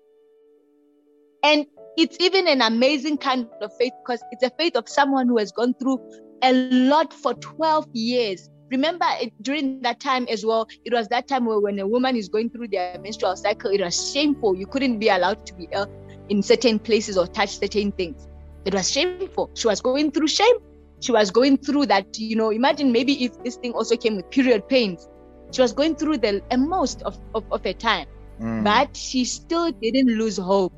And it's even an amazing kind of faith, because it's a faith of someone who has gone through a lot for twelve years. Remember, it, during that time as well, it was that time where when a woman is going through their menstrual cycle, it was shameful. You couldn't be allowed to be ill in certain places or touch certain things. It was shameful. She was going through shame. She was going through that, you know, imagine maybe if this thing also came with period pains. She was going through the most of, of, of her time. Mm. But she still didn't lose hope.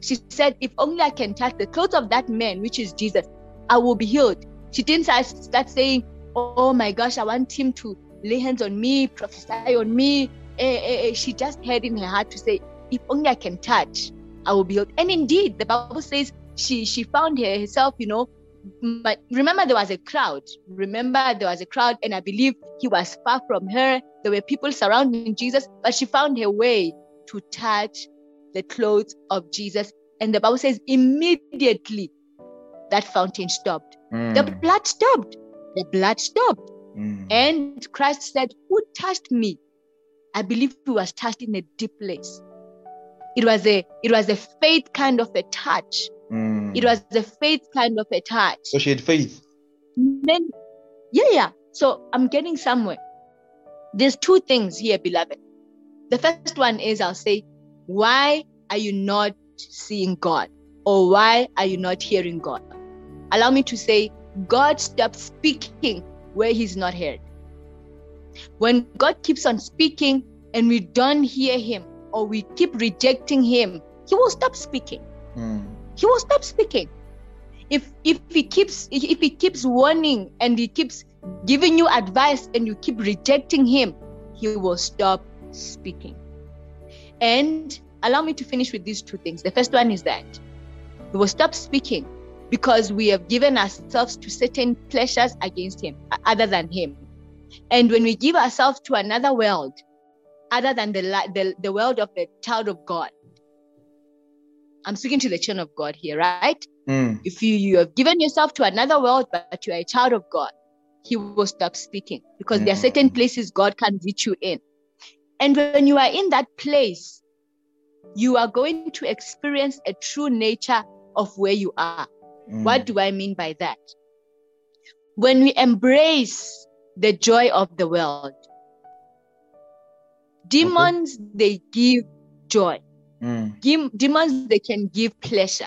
She said, if only I can touch the clothes of that man, which is Jesus, I will be healed. She didn't start saying, oh my gosh, I want him to lay hands on me, prophesy on me. Eh, eh, eh. She just had in her heart to say, if only I can touch, I will be healed. And indeed, the Bible says she she found her herself, you know. But remember, there was a crowd. Remember, there was a crowd, and I believe he was far from her. There were people surrounding Jesus, but she found her way to touch the clothes of Jesus. And the Bible says immediately that fountain stopped. Mm. The blood stopped. The blood stopped. Mm. And Christ said, who touched me? I believe he was touched in a deep place. It was a, it was a faith kind of a touch. Mm. It was the faith kind of a touch. So she had faith. Then, yeah, yeah. So I'm getting somewhere. There's two things here, beloved. The first one is, I'll say, why are you not seeing God? Or why are you not hearing God? Allow me to say, God stops speaking where he's not heard. When God keeps on speaking and we don't hear him, or we keep rejecting him, he will stop speaking. Mm. He will stop speaking. If if he keeps if he keeps warning and he keeps giving you advice and you keep rejecting him, he will stop speaking. And allow me to finish with these two things. The first one is that he will stop speaking because we have given ourselves to certain pleasures against him, other than him. And when we give ourselves to another world, other than the the, the world of the child of God, I'm speaking to the children of God here, right? Mm. If you, you have given yourself to another world, but you are a child of God, he will stop speaking because mm. there are certain places God can reach you in. And when you are in that place, you are going to experience a true nature of where you are. Mm. What do I mean by that? When we embrace the joy of the world, demons, okay. they give joy. Mm. Dem- demons, they can give pleasure,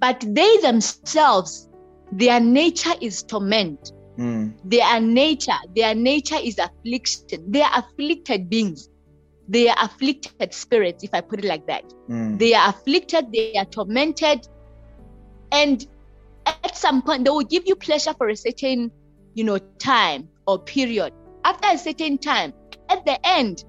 but they themselves, their nature is torment. Mm. Their nature, their nature is affliction. They are afflicted beings. They are afflicted spirits, if I put it like that. Mm. They are afflicted, they are tormented, and at some point, they will give you pleasure for a certain, you know, time or period. After a certain time, at the end,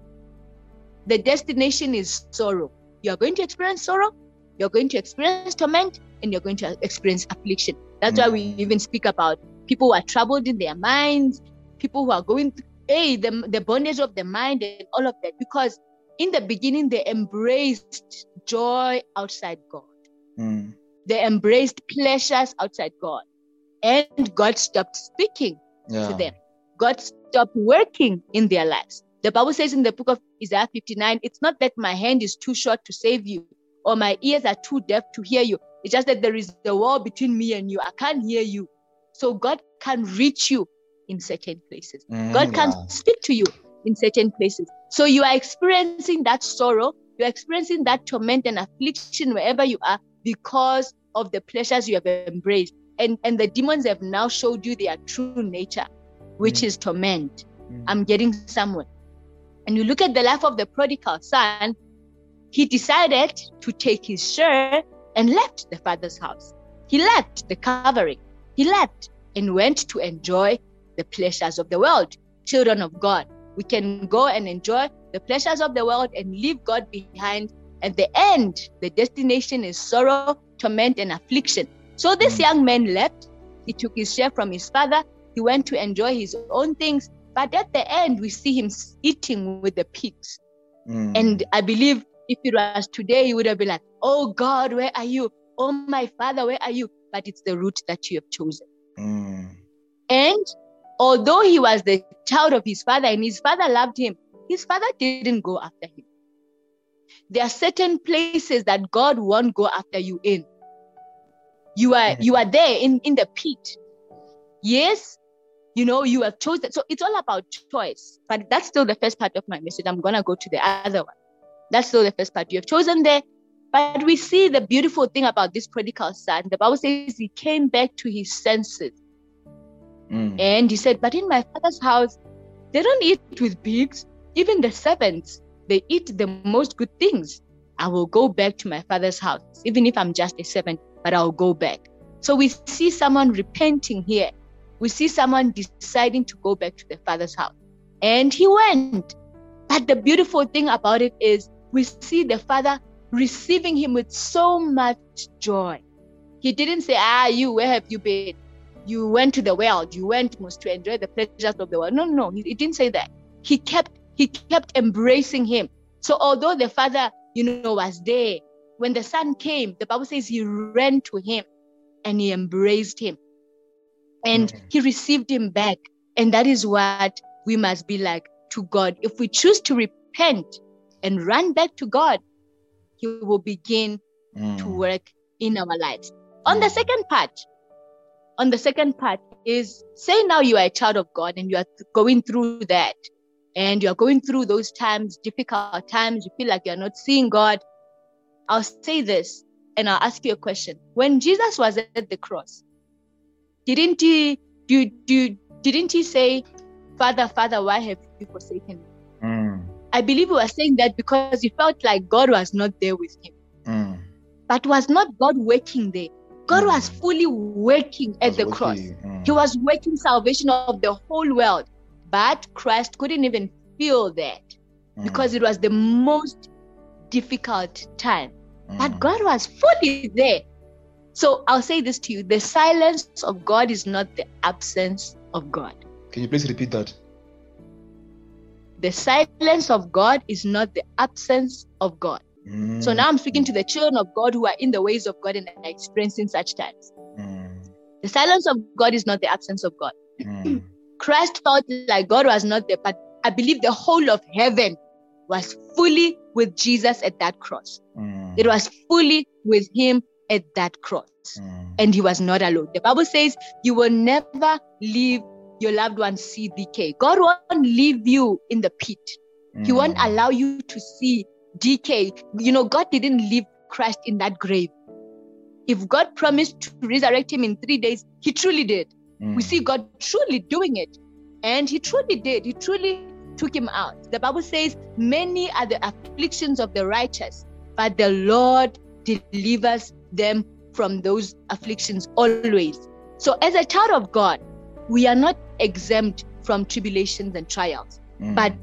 the destination is sorrow. You're going to experience sorrow, you're going to experience torment, and you're going to experience affliction. That's mm. why we even speak about people who are troubled in their minds, people who are going through hey, the, the bondage of the mind and all of that. Because in the beginning, they embraced joy outside God. Mm. They embraced pleasures outside God. And God stopped speaking yeah. to them. God stopped working in their lives. The Bible says in the book of Isaiah fifty-nine, it's not that my hand is too short to save you or my ears are too deaf to hear you. It's just that there is a wall between me and you. I can't hear you. So God can reach you in certain places. Mm, God yeah. can speak to you in certain places. So you are experiencing that sorrow. You're experiencing that torment and affliction wherever you are because of the pleasures you have embraced. And, and the demons have now showed you their true nature, which mm. is torment. Mm. I'm getting somewhere. And you look at the life of the prodigal son, he decided to take his share and left the father's house. He left the covering. He left and went to enjoy the pleasures of the world. Children of God, we can go and enjoy the pleasures of the world and leave God behind. At the end, the destination is sorrow, torment, and affliction. So this young man left. He took his share from his father. He went to enjoy his own things. But at the end, we see him eating with the pigs. Mm. And I believe if it was today, he would have been like, oh God, where are you? Oh my father, where are you? But it's the route that you have chosen. Mm. And although he was the child of his father and his father loved him, his father didn't go after him. There are certain places that God won't go after you in. You are, you are there in, in the pit. Yes. You know, you have chosen. So it's all about choice. But that's still the first part of my message. I'm going to go to the other one. That's still the first part. You have chosen there. But we see the beautiful thing about this prodigal son. The Bible says he came back to his senses. Mm. And he said, but in my father's house, they don't eat with pigs. Even the servants, they eat the most good things. I will go back to my father's house, even if I'm just a servant, but I'll go back. So we see someone repenting here. We see someone deciding to go back to the father's house. And he went. But the beautiful thing about it is we see the Father receiving him with so much joy. He didn't say, ah, you, where have you been? You went to the world. You went to enjoy the pleasures of the world. No, no, he didn't say that. He kept, he kept embracing him. So although the Father, you know, was there, when the Son came, the Bible says he ran to him and he embraced him. And mm-hmm. he received him back. And that is what we must be like to God. If we choose to repent and run back to God, he will begin mm. to work in our lives. On mm. the second part, on the second part is, say now you are a child of God and you are th- going through that. And you are going through those times, difficult times, you feel like you are not seeing God. I'll say this and I'll ask you a question. When Jesus was at the cross, didn't he, do, do, didn't he say, Father, Father, why have you forsaken me? Mm. I believe he was saying that because he felt like God was not there with him. Mm. But was not God working there? God mm. was fully working at the working. cross. Mm. He was working salvation of the whole world. But Christ couldn't even feel that mm. because it was the most difficult time. Mm. But God was fully there. So I'll say this to you. The silence of God is not the absence of God. Can you please repeat that? The silence of God is not the absence of God. Mm. So now I'm speaking to the children of God who are in the ways of God and are experiencing such times. Mm. The silence of God is not the absence of God. Mm. Christ felt like God was not there, but I believe the whole of heaven was fully with Jesus at that cross. Mm. It was fully with him at that cross. Mm. And he was not alone. The Bible says, you will never leave your loved ones see decay. God won't leave you in the pit. Mm. He won't allow you to see decay. You know, God didn't leave Christ in that grave. If God promised to resurrect him in three days, he truly did. Mm. We see God truly doing it. And he truly did. He truly took him out. The Bible says, many are the afflictions of the righteous, but the Lord delivers them from those afflictions always. So as a child of God, we are not exempt from tribulations and trials. Mm. But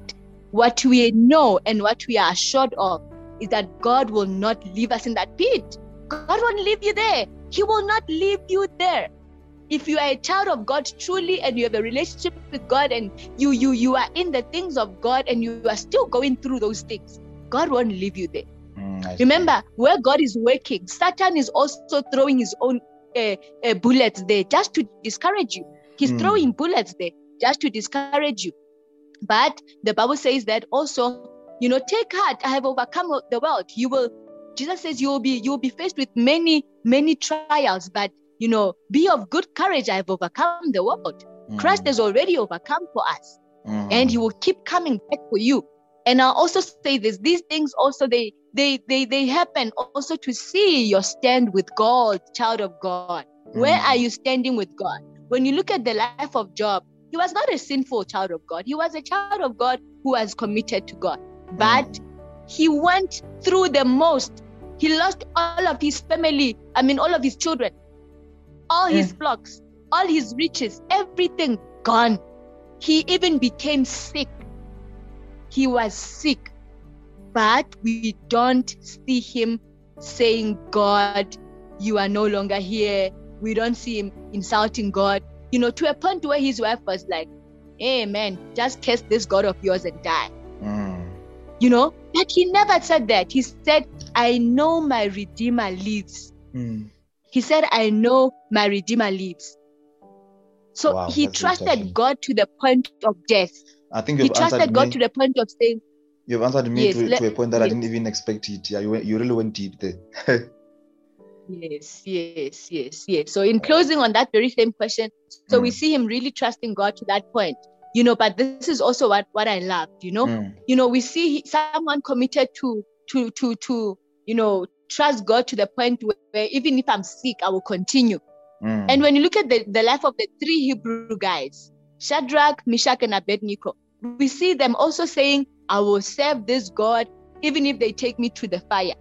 what we know and what we are assured of is that God will not leave us in that pit. God won't leave you there. He will not leave you there. If you are a child of God truly and you have a relationship with God and you you you are in the things of God and you are still going through those things, God won't leave you there. Mm, Remember, where God is working, Satan is also throwing his own uh, uh, bullets there just to discourage you. He's mm. throwing bullets there just to discourage you. But the Bible says that also, you know, take heart, I have overcome the world. You will, Jesus says you will be, you will be faced with many, many trials, but you know, be of good courage, I have overcome the world. Mm. Christ has already overcome for us. Mm. And he will keep coming back for you. And I'll also say this, these things also, they, they, they, they happen also to see your stand with God, child of God. Mm. Where are you standing with God? When you look at the life of Job, he was not a sinful child of God. He was a child of God who was committed to God. But mm. he went through the most. He lost all of his family. I mean, all of his children, all mm. his flocks, all his riches, everything gone. He even became sick. He was sick. But we don't see him saying, God, you are no longer here. We don't see him insulting God, you know, to a point where his wife was like, hey, man, just curse this God of yours and die. Mm. You know, but he never said that. He said, I know my Redeemer lives. Mm. He said, I know my Redeemer lives. So wow, he trusted God to the point of death. I think he trusted God me. to the point of saying, you've answered me yes, to, let, to a point that yes. I didn't even expect it. Yeah, you, you really went deep there. Yes, yes, yes, yes. So in closing on that very same question, so mm. we see him really trusting God to that point, you know, but this is also what, what I loved, you know, mm. you know, we see he, someone committed to, to, to, to, you know, trust God to the point where, where even if I'm sick, I will continue. Mm. And when you look at the, the life of the three Hebrew guys, Shadrach, Meshach, and Abednego, we see them also saying, I will serve this God, even if they take me to the fire.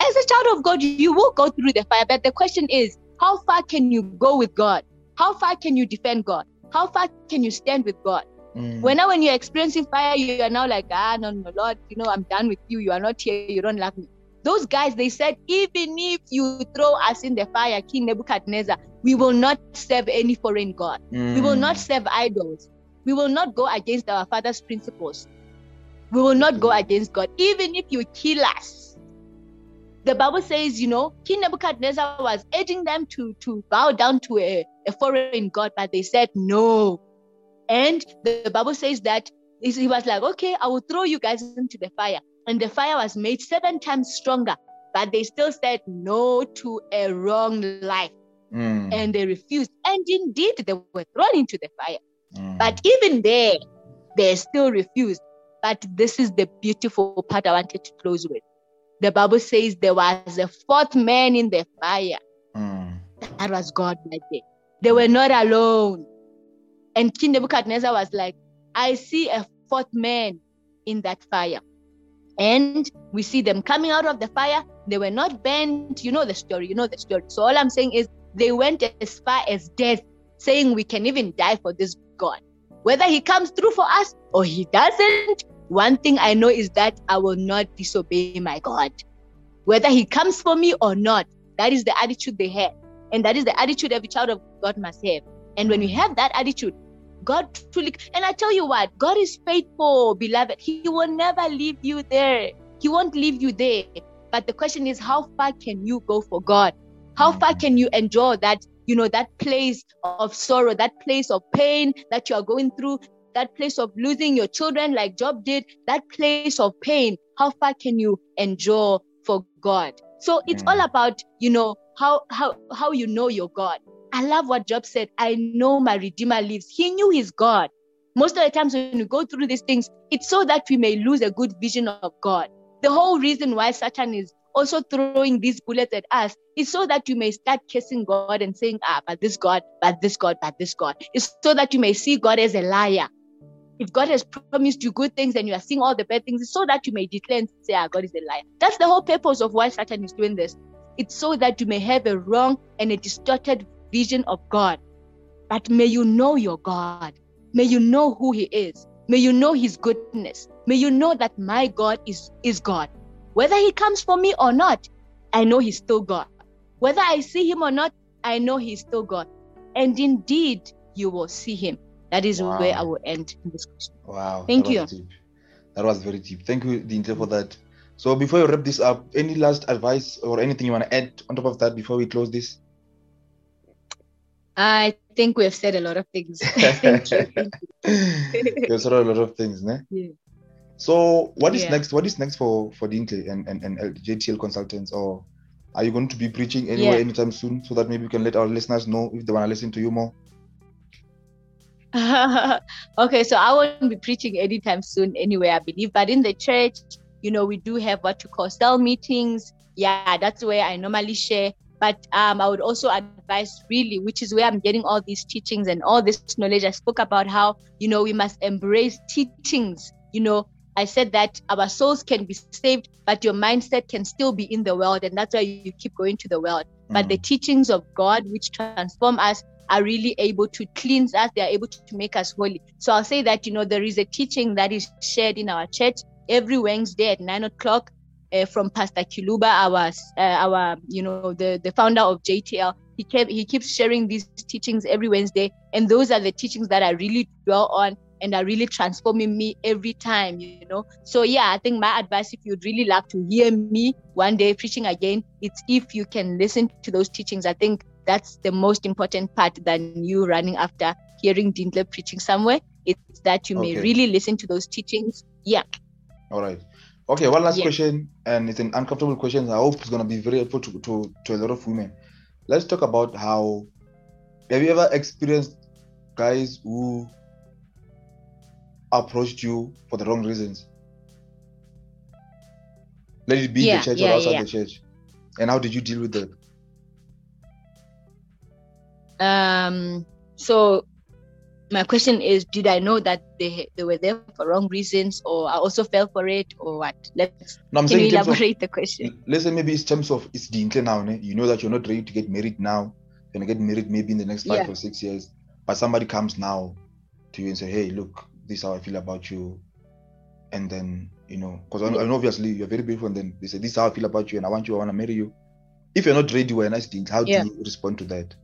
As a child of God, you will go through the fire. But the question is, how far can you go with God? How far can you defend God? How far can you stand with God? Mm. When now when you're experiencing fire, you are now like, ah, no, no, Lord, you know, I'm done with you. You are not here. You don't love me. Those guys, they said, even if you throw us in the fire, King Nebuchadnezzar, we will not serve any foreign god. Mm. We will not serve idols. We will not go against our father's principles. We will not go against God. Even if you kill us. The Bible says, you know, King Nebuchadnezzar was urging them to, to bow down to a, a foreign god, but they said no. And the, the Bible says that he was like, okay, I will throw you guys into the fire. And the fire was made seven times stronger, but they still said no to a wrong life. Mm. And they refused. And indeed, they were thrown into the fire. Mm. But even there, they still refused. But this is the beautiful part I wanted to close with. The Bible says there was a fourth man in the fire. Mm. That was God right there. They were not alone. And King Nebuchadnezzar was like, I see a fourth man in that fire. And we see them coming out of the fire. They were not burnt. You know the story. You know the story. So all I'm saying is they went as far as death, saying we can even die for this God. Whether he comes through for us or he doesn't, one thing I know is that I will not disobey my God. Whether he comes for me or not, that is the attitude they have. And that is the attitude every child of God must have. And when you have that attitude, God truly, and I tell you what, God is faithful, beloved. He will never leave you there. He won't leave you there. But the question is, how far can you go for God? How far can you endure that, you know, that place of sorrow, that place of pain that you are going through, that place of losing your children like Job did, that place of pain? How far can you endure for God? So it's all about, you know, how how how you know your God. I love what Job said. I know my Redeemer lives. He knew his God. Most of the times when we go through these things, it's so that we may lose a good vision of God. The whole reason why Satan is also throwing these bullets at us is so that you may start cursing God and saying, ah, but this God, but this God, but this God. It's so that you may see God as a liar. If God has promised you good things and you are seeing all the bad things, it's so that you may declare and say, ah, God is a liar. That's the whole purpose of why Satan is doing this. It's so that you may have a wrong and a distorted vision of God. But may you know your God. May you know who he is. May you know his goodness. May you know that my God is, is God. Whether he comes for me or not, I know he's still God. Whether I see him or not, I know he's still God. And indeed, you will see him. That is wow. where I will end this question. Wow. Thank that you. Was that was very deep. Thank you, Lintle, for that. So before you wrap this up, any last advice or anything you want to add on top of that before we close this? I think we have said a lot of things. Thank you. Thank you. You've said a lot of things, ne? Yeah. So what is yeah. next? What is next for, for Lintle and, and, and J T L Consultants? Or are you going to be preaching anywhere yeah. anytime soon, so that maybe we can let our listeners know if they want to listen to you more? Okay, so I won't be preaching anytime soon anywhere, I believe. But in the church, you know, we do have what you call cell meetings. Yeah, that's where I normally share. But um, I would also advise really, which is where I'm getting all these teachings and all this knowledge. I spoke about how, you know, we must embrace teachings. You know, I said that our souls can be saved, but your mindset can still be in the world. And that's why you keep going to the world. Mm. But the teachings of God, which transform us, are really able to cleanse us. They are able to make us holy. So I'll say that, you know, there is a teaching that is shared in our church every Wednesday at nine o'clock. Uh, from Pastor Kiluba, our, uh, our, you know, the, the founder of J T L. He kept, he keeps sharing these teachings every Wednesday. And those are the teachings that I really dwell on and are really transforming me every time, you know. So, yeah, I think my advice, if you'd really love to hear me one day preaching again, it's if you can listen to those teachings. I think that's the most important part than you running after hearing Lintle preaching somewhere. It's that you may okay. really listen to those teachings. Yeah. All right. Okay, one last yeah. question, and it's an uncomfortable question. I hope it's going to be very helpful to, to, to a lot of women. Let's talk about how, have you ever experienced guys who approached you for the wrong reasons? Let it be yeah, in the church yeah, or outside yeah. the church. And how did you deal with that? Um. So, my question is, did I know that they they were there for wrong reasons, or I also fell for it, or what? Let's no, I'm can you elaborate of, the question. Listen, maybe it's terms of it's Lintle now. Ne? You know that you're not ready to get married now. You're gonna get married maybe in the next five yeah. or six years, but somebody comes now to you and say, "Hey, look, this is how I feel about you. And then, you know, because I mean, obviously you're very beautiful, and then they say, this is how I feel about you, and I want you, I want to marry you. If you're not ready, we're nice things. How yeah. do you respond to that?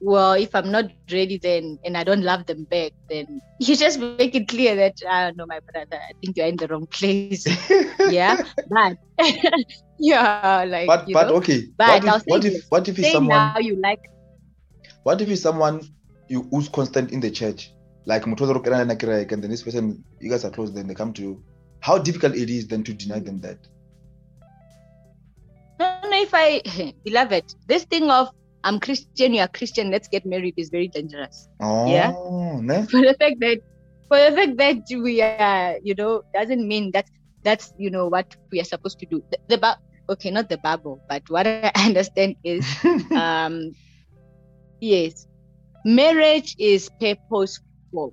Well, if I'm not ready, then, and I don't love them back, then you just make it clear that, ah, no, my brother, I think you're in the wrong place. yeah, but yeah, like. But you but know? okay. But what if what if, what if it's someone you like? What if it's someone you who's constant in the church, like and then this person, you guys are close, then they come to you. How difficult it is then to deny them that? No, no. If I beloved, this thing of, I'm Christian, you are Christian, let's get married, is very dangerous. Oh, yeah. No. For the fact that, for the fact that we are, you know, doesn't mean that that's, you know, what we are supposed to do. The, the ba- okay, not the Bible, but what I understand is, um, yes, marriage is purposeful.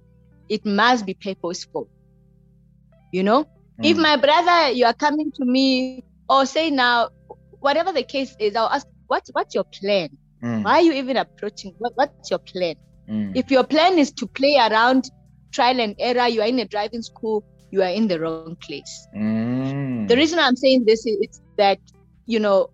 It must be purposeful. You know, mm. if my brother, you are coming to me, or say now, whatever the case is, I'll ask, what, what's your plan? Mm. Why are you even approaching? What, what's your plan? Mm. If your plan is to play around, trial and error, you are in a driving school, you are in the wrong place. Mm. The reason I'm saying this is it's that, you know,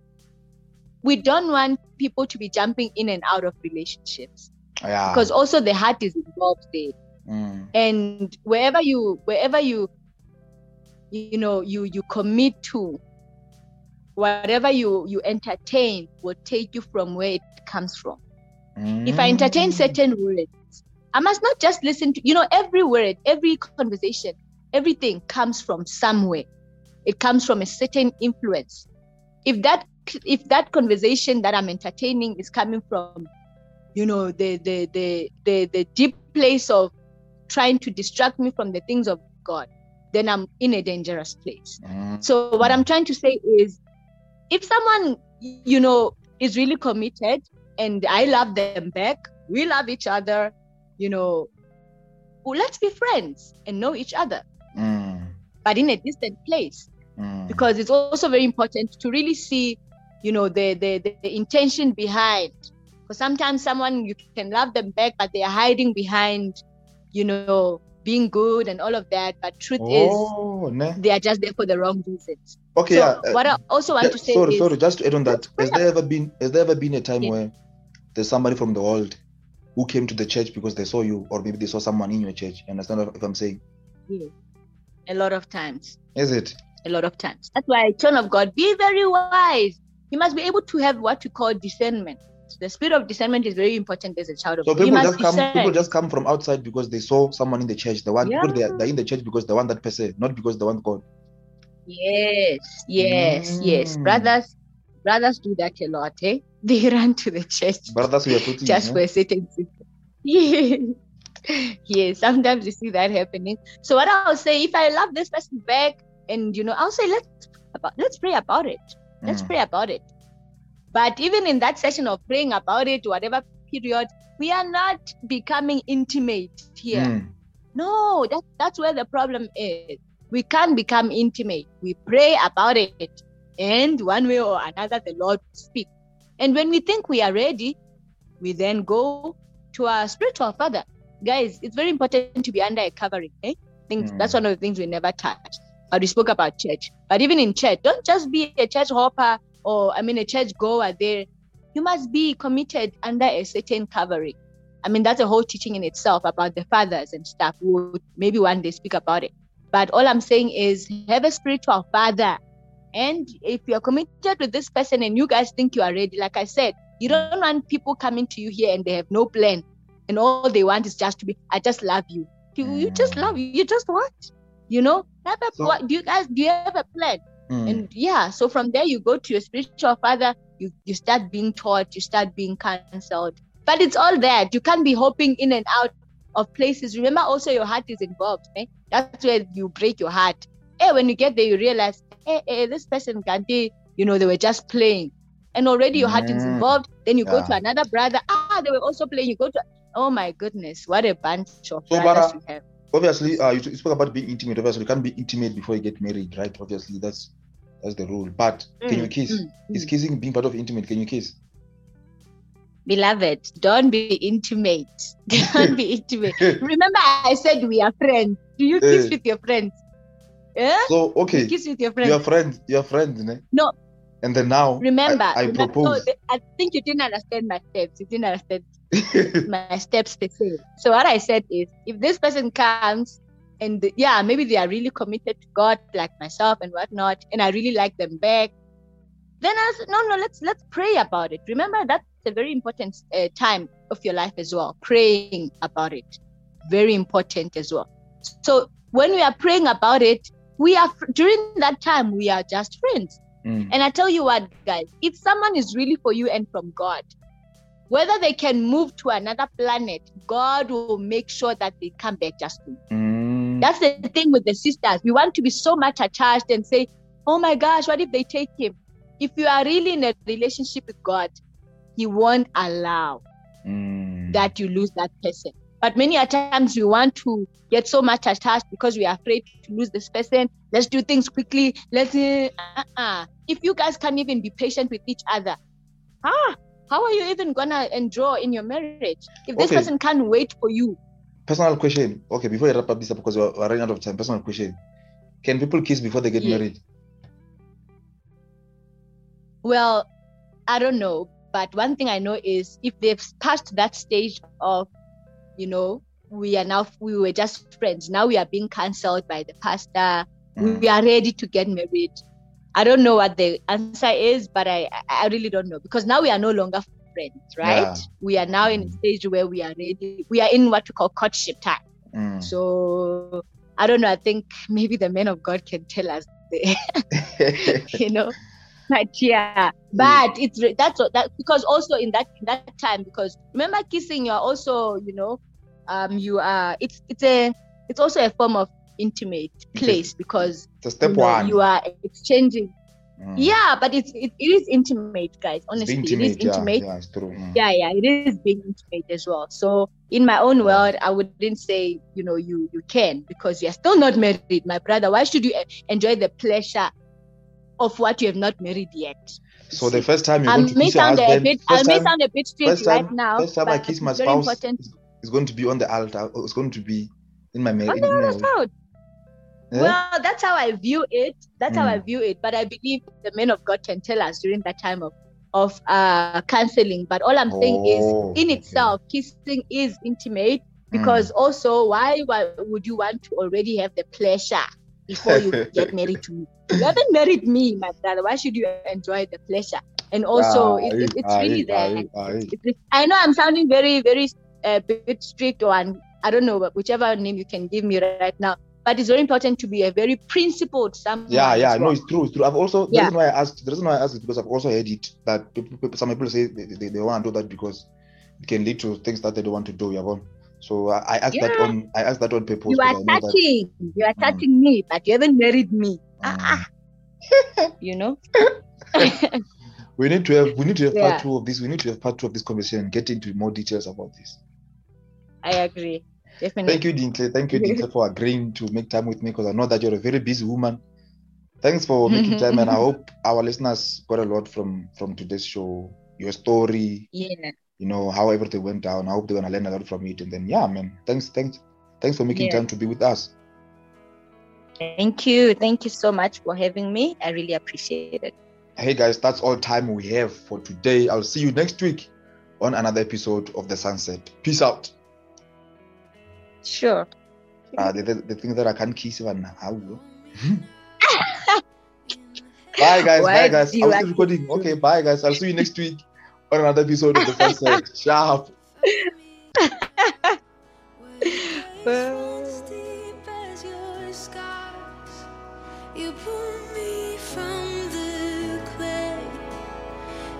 we don't want people to be jumping in and out of relationships. Yeah. Because also the heart is involved there. Mm. And wherever you, wherever you, you know, you, you commit to, whatever you, you entertain will take you from where it comes from. Mm. If I entertain certain words, I must not just listen to, you know, every word, every conversation, everything comes from somewhere. It comes from a certain influence. If that if that conversation that I'm entertaining is coming from, you know, the the the the, the deep place of trying to distract me from the things of God, then I'm in a dangerous place. Mm. So what I'm trying to say is, if someone, you know, is really committed and I love them back, we love each other, you know, well, let's be friends and know each other, mm. but in a distant place. Mm. Because it's also very important to really see, you know, the, the, the intention behind. Because sometimes someone, you can love them back, but they are hiding behind, you know, being good and all of that, but truth oh, is nah. they are just there for the wrong reasons. Okay, so yeah. What I also want yeah, to say sorry, is sorry, just to add on that. Has there ever been has there ever been a time yeah. where there's somebody from the world who came to the church because they saw you, or maybe they saw someone in your church? You understand what I'm saying? Yeah. A lot of times. Is it? A lot of times. That's why, children of God, be very wise. You must be able to have what you call discernment. The spirit of discernment is very important as a child of God. So people just come, people just come from outside because they saw someone in the church. The one yeah. people they are, they're in the church because they want that person, not because they want God. Yes, yes, mm. yes. Brothers, brothers do that a lot. Eh? They run to the church. Brothers, we are putting just eh? for a certain system. Yeah. Yes, sometimes you see that happening. So what I'll say, if I love this person back, and you know, I'll say let's about let's pray about it. Let's mm. pray about it. But even in that session of praying about it, whatever period, we are not becoming intimate here. Mm. No, that, that's where the problem is. We can't become intimate. We pray about it. And one way or another, the Lord speaks. And when we think we are ready, we then go to our spiritual father. Guys, it's very important to be under a covering. Eh? Things, mm. That's one of the things we never touched. But we spoke about church. But even in church, don't just be a church hopper. Or, I mean, a church goer there, you must be committed under a certain covering. I mean, that's a whole teaching in itself about the fathers and stuff. We'll maybe one day speak about it. But all I'm saying is have a spiritual father. And if you're committed with this person and you guys think you are ready, like I said, you don't want people coming to you here and they have no plan. And all they want is just to be, I just love you. You, you just love you. You just what? You know? Have a, so, what, do you guys, do you have a plan? Mm. And yeah, so from there you go to your spiritual father, you, you start being taught, you start being counseled. But it's all that. You can't be hopping in and out of places. Remember also your heart is involved. Eh? That's where you break your heart. Eh, when you get there, you realize, hey, eh, eh, this person can't be, you know, they were just playing. And already your heart mm. is involved. Then you yeah. go to another brother. Ah, they were also playing. You go to, oh my goodness, what a bunch of so brothers you have. Obviously, uh, you spoke about being intimate. Obviously, you can't be intimate before you get married, right? Obviously, that's that's the rule. But mm, can you kiss? Mm, Is kissing being part of intimate? Can you kiss? Beloved, don't be intimate. Don't be intimate. Remember, I said we are friends. Do you kiss uh, with your friends? Eh? So, okay. You kiss with your friends. Your friend, your friend, ne? No. And then now, remember, I, I remember, propose. So, I think you didn't understand my steps. You didn't understand my steps per se. So what I said is, if this person comes and the, yeah, maybe they are really committed to God, like myself and whatnot, and I really like them back, then I said, no, no, let's let's pray about it. Remember, that's a very important uh, time of your life as well. Praying about it, very important as well. So when we are praying about it, we are during that time we are just friends. Mm. And I tell you what, guys, if someone is really for you and from God, whether they can move to another planet, God will make sure that they come back just to you. Mm. That's the thing with the sisters. We want to be so much attached and say, oh my gosh, what if they take him? If you are really in a relationship with God, he won't allow mm. that you lose that person. But many a times we want to get so much attached because we are afraid to lose this person. Let's do things quickly. Let's uh, uh-uh. If you guys can't even be patient with each other, ah, how are you even gonna endure in your marriage if this okay. person can't wait for you? Personal question. Okay, before I wrap up this up because we're running out of time. Personal question: can people kiss before they get yeah. married? Well, I don't know, but one thing I know is if they've passed that stage of, you know, we are now, we were just friends. Now we are being cancelled by the pastor. Mm. We are ready to get married. I don't know what the answer is, but I, I really don't know. Because now we are no longer friends, right? Yeah. We are now in a stage where we are ready. We are in what we call courtship time. Mm. So, I don't know. I think maybe the men of God can tell us, the, you know. But yeah, but it's that's that because also in that in that time, because remember kissing, you're also, you know, um you are it's it's a it's also a form of intimate place because it's step you know, one you are exchanging. Mm. Yeah, but it's it, it is intimate, guys. Honestly, it's intimate, it is intimate. Yeah, yeah, it's true. Mm. yeah, yeah, it is being intimate as well. So in my own world, I wouldn't say you know you you can because you're still not married, my brother. Why should you enjoy the pleasure of what you have not married yet? So the first time you're I going to kiss your husband, a bit, I may time, sound a bit strange right now. First time I kiss my spouse, important. It's going to be on the altar. It's going to be in my marriage. Yeah? Well, that's how I view it. That's mm. how I view it. But I believe the men of God can tell us during that time of of uh, counseling. But all I'm oh, saying is, in okay. itself, kissing is intimate because mm. also, why, why would you want to already have the pleasure before you get married to me? You haven't married me, my brother. Why should you enjoy the pleasure? And also, ah, it, it, it's ah, really ah, there. Ah, it's, it's, I know I'm sounding very, very uh, bit strict, or I'm, I don't know, but whichever name you can give me right now. But it's very important to be a very principled someone. Yeah, yeah, well. no, it's true, it's true. I've also the yeah. reason why I asked. The reason why I asked is because I've also heard it that people, people, some people say they, they, they want to do that because it can lead to things that they don't want to do. Yabon. So uh, I asked yeah. that on I asked that on purpose. You are touching, that, you are touching mm. me, but you haven't married me. Mm. Ah, you know. we need to have we need to have yeah. part two of this. We need to have part two of this conversation and get into more details about this. I agree, definitely. Thank you, Lintle. Thank you, Lintle, for agreeing to make time with me because I know that you're a very busy woman. Thanks for making time, and I hope our listeners got a lot from from today's show. Your story. Yeah. You know, how everything went down. I hope they're going to learn a lot from it. And then, yeah, man, thanks thanks, thanks for making yeah. time to be with us. Thank you. Thank you so much for having me. I really appreciate it. Hey, guys, that's all time we have for today. I'll see you next week on another episode of The Sunset. Peace out. Sure. Uh, the, the, the thing that I can't kiss even now. Bye, guys. Why bye, guys. I was still recording. To... Okay, bye, guys. I'll see you next week. On another episode of The Sunset. Sharp. As deep as your scars, you pull me from the clay.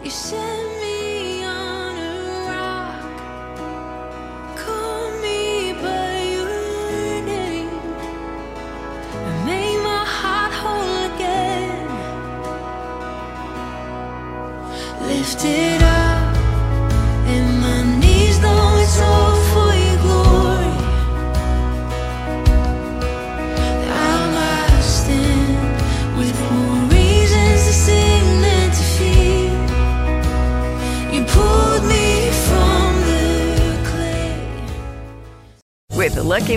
You set me on a rock. Call me by your name. And make my heart whole again. Lift it up. With more reasons to sing than to feel. Lucky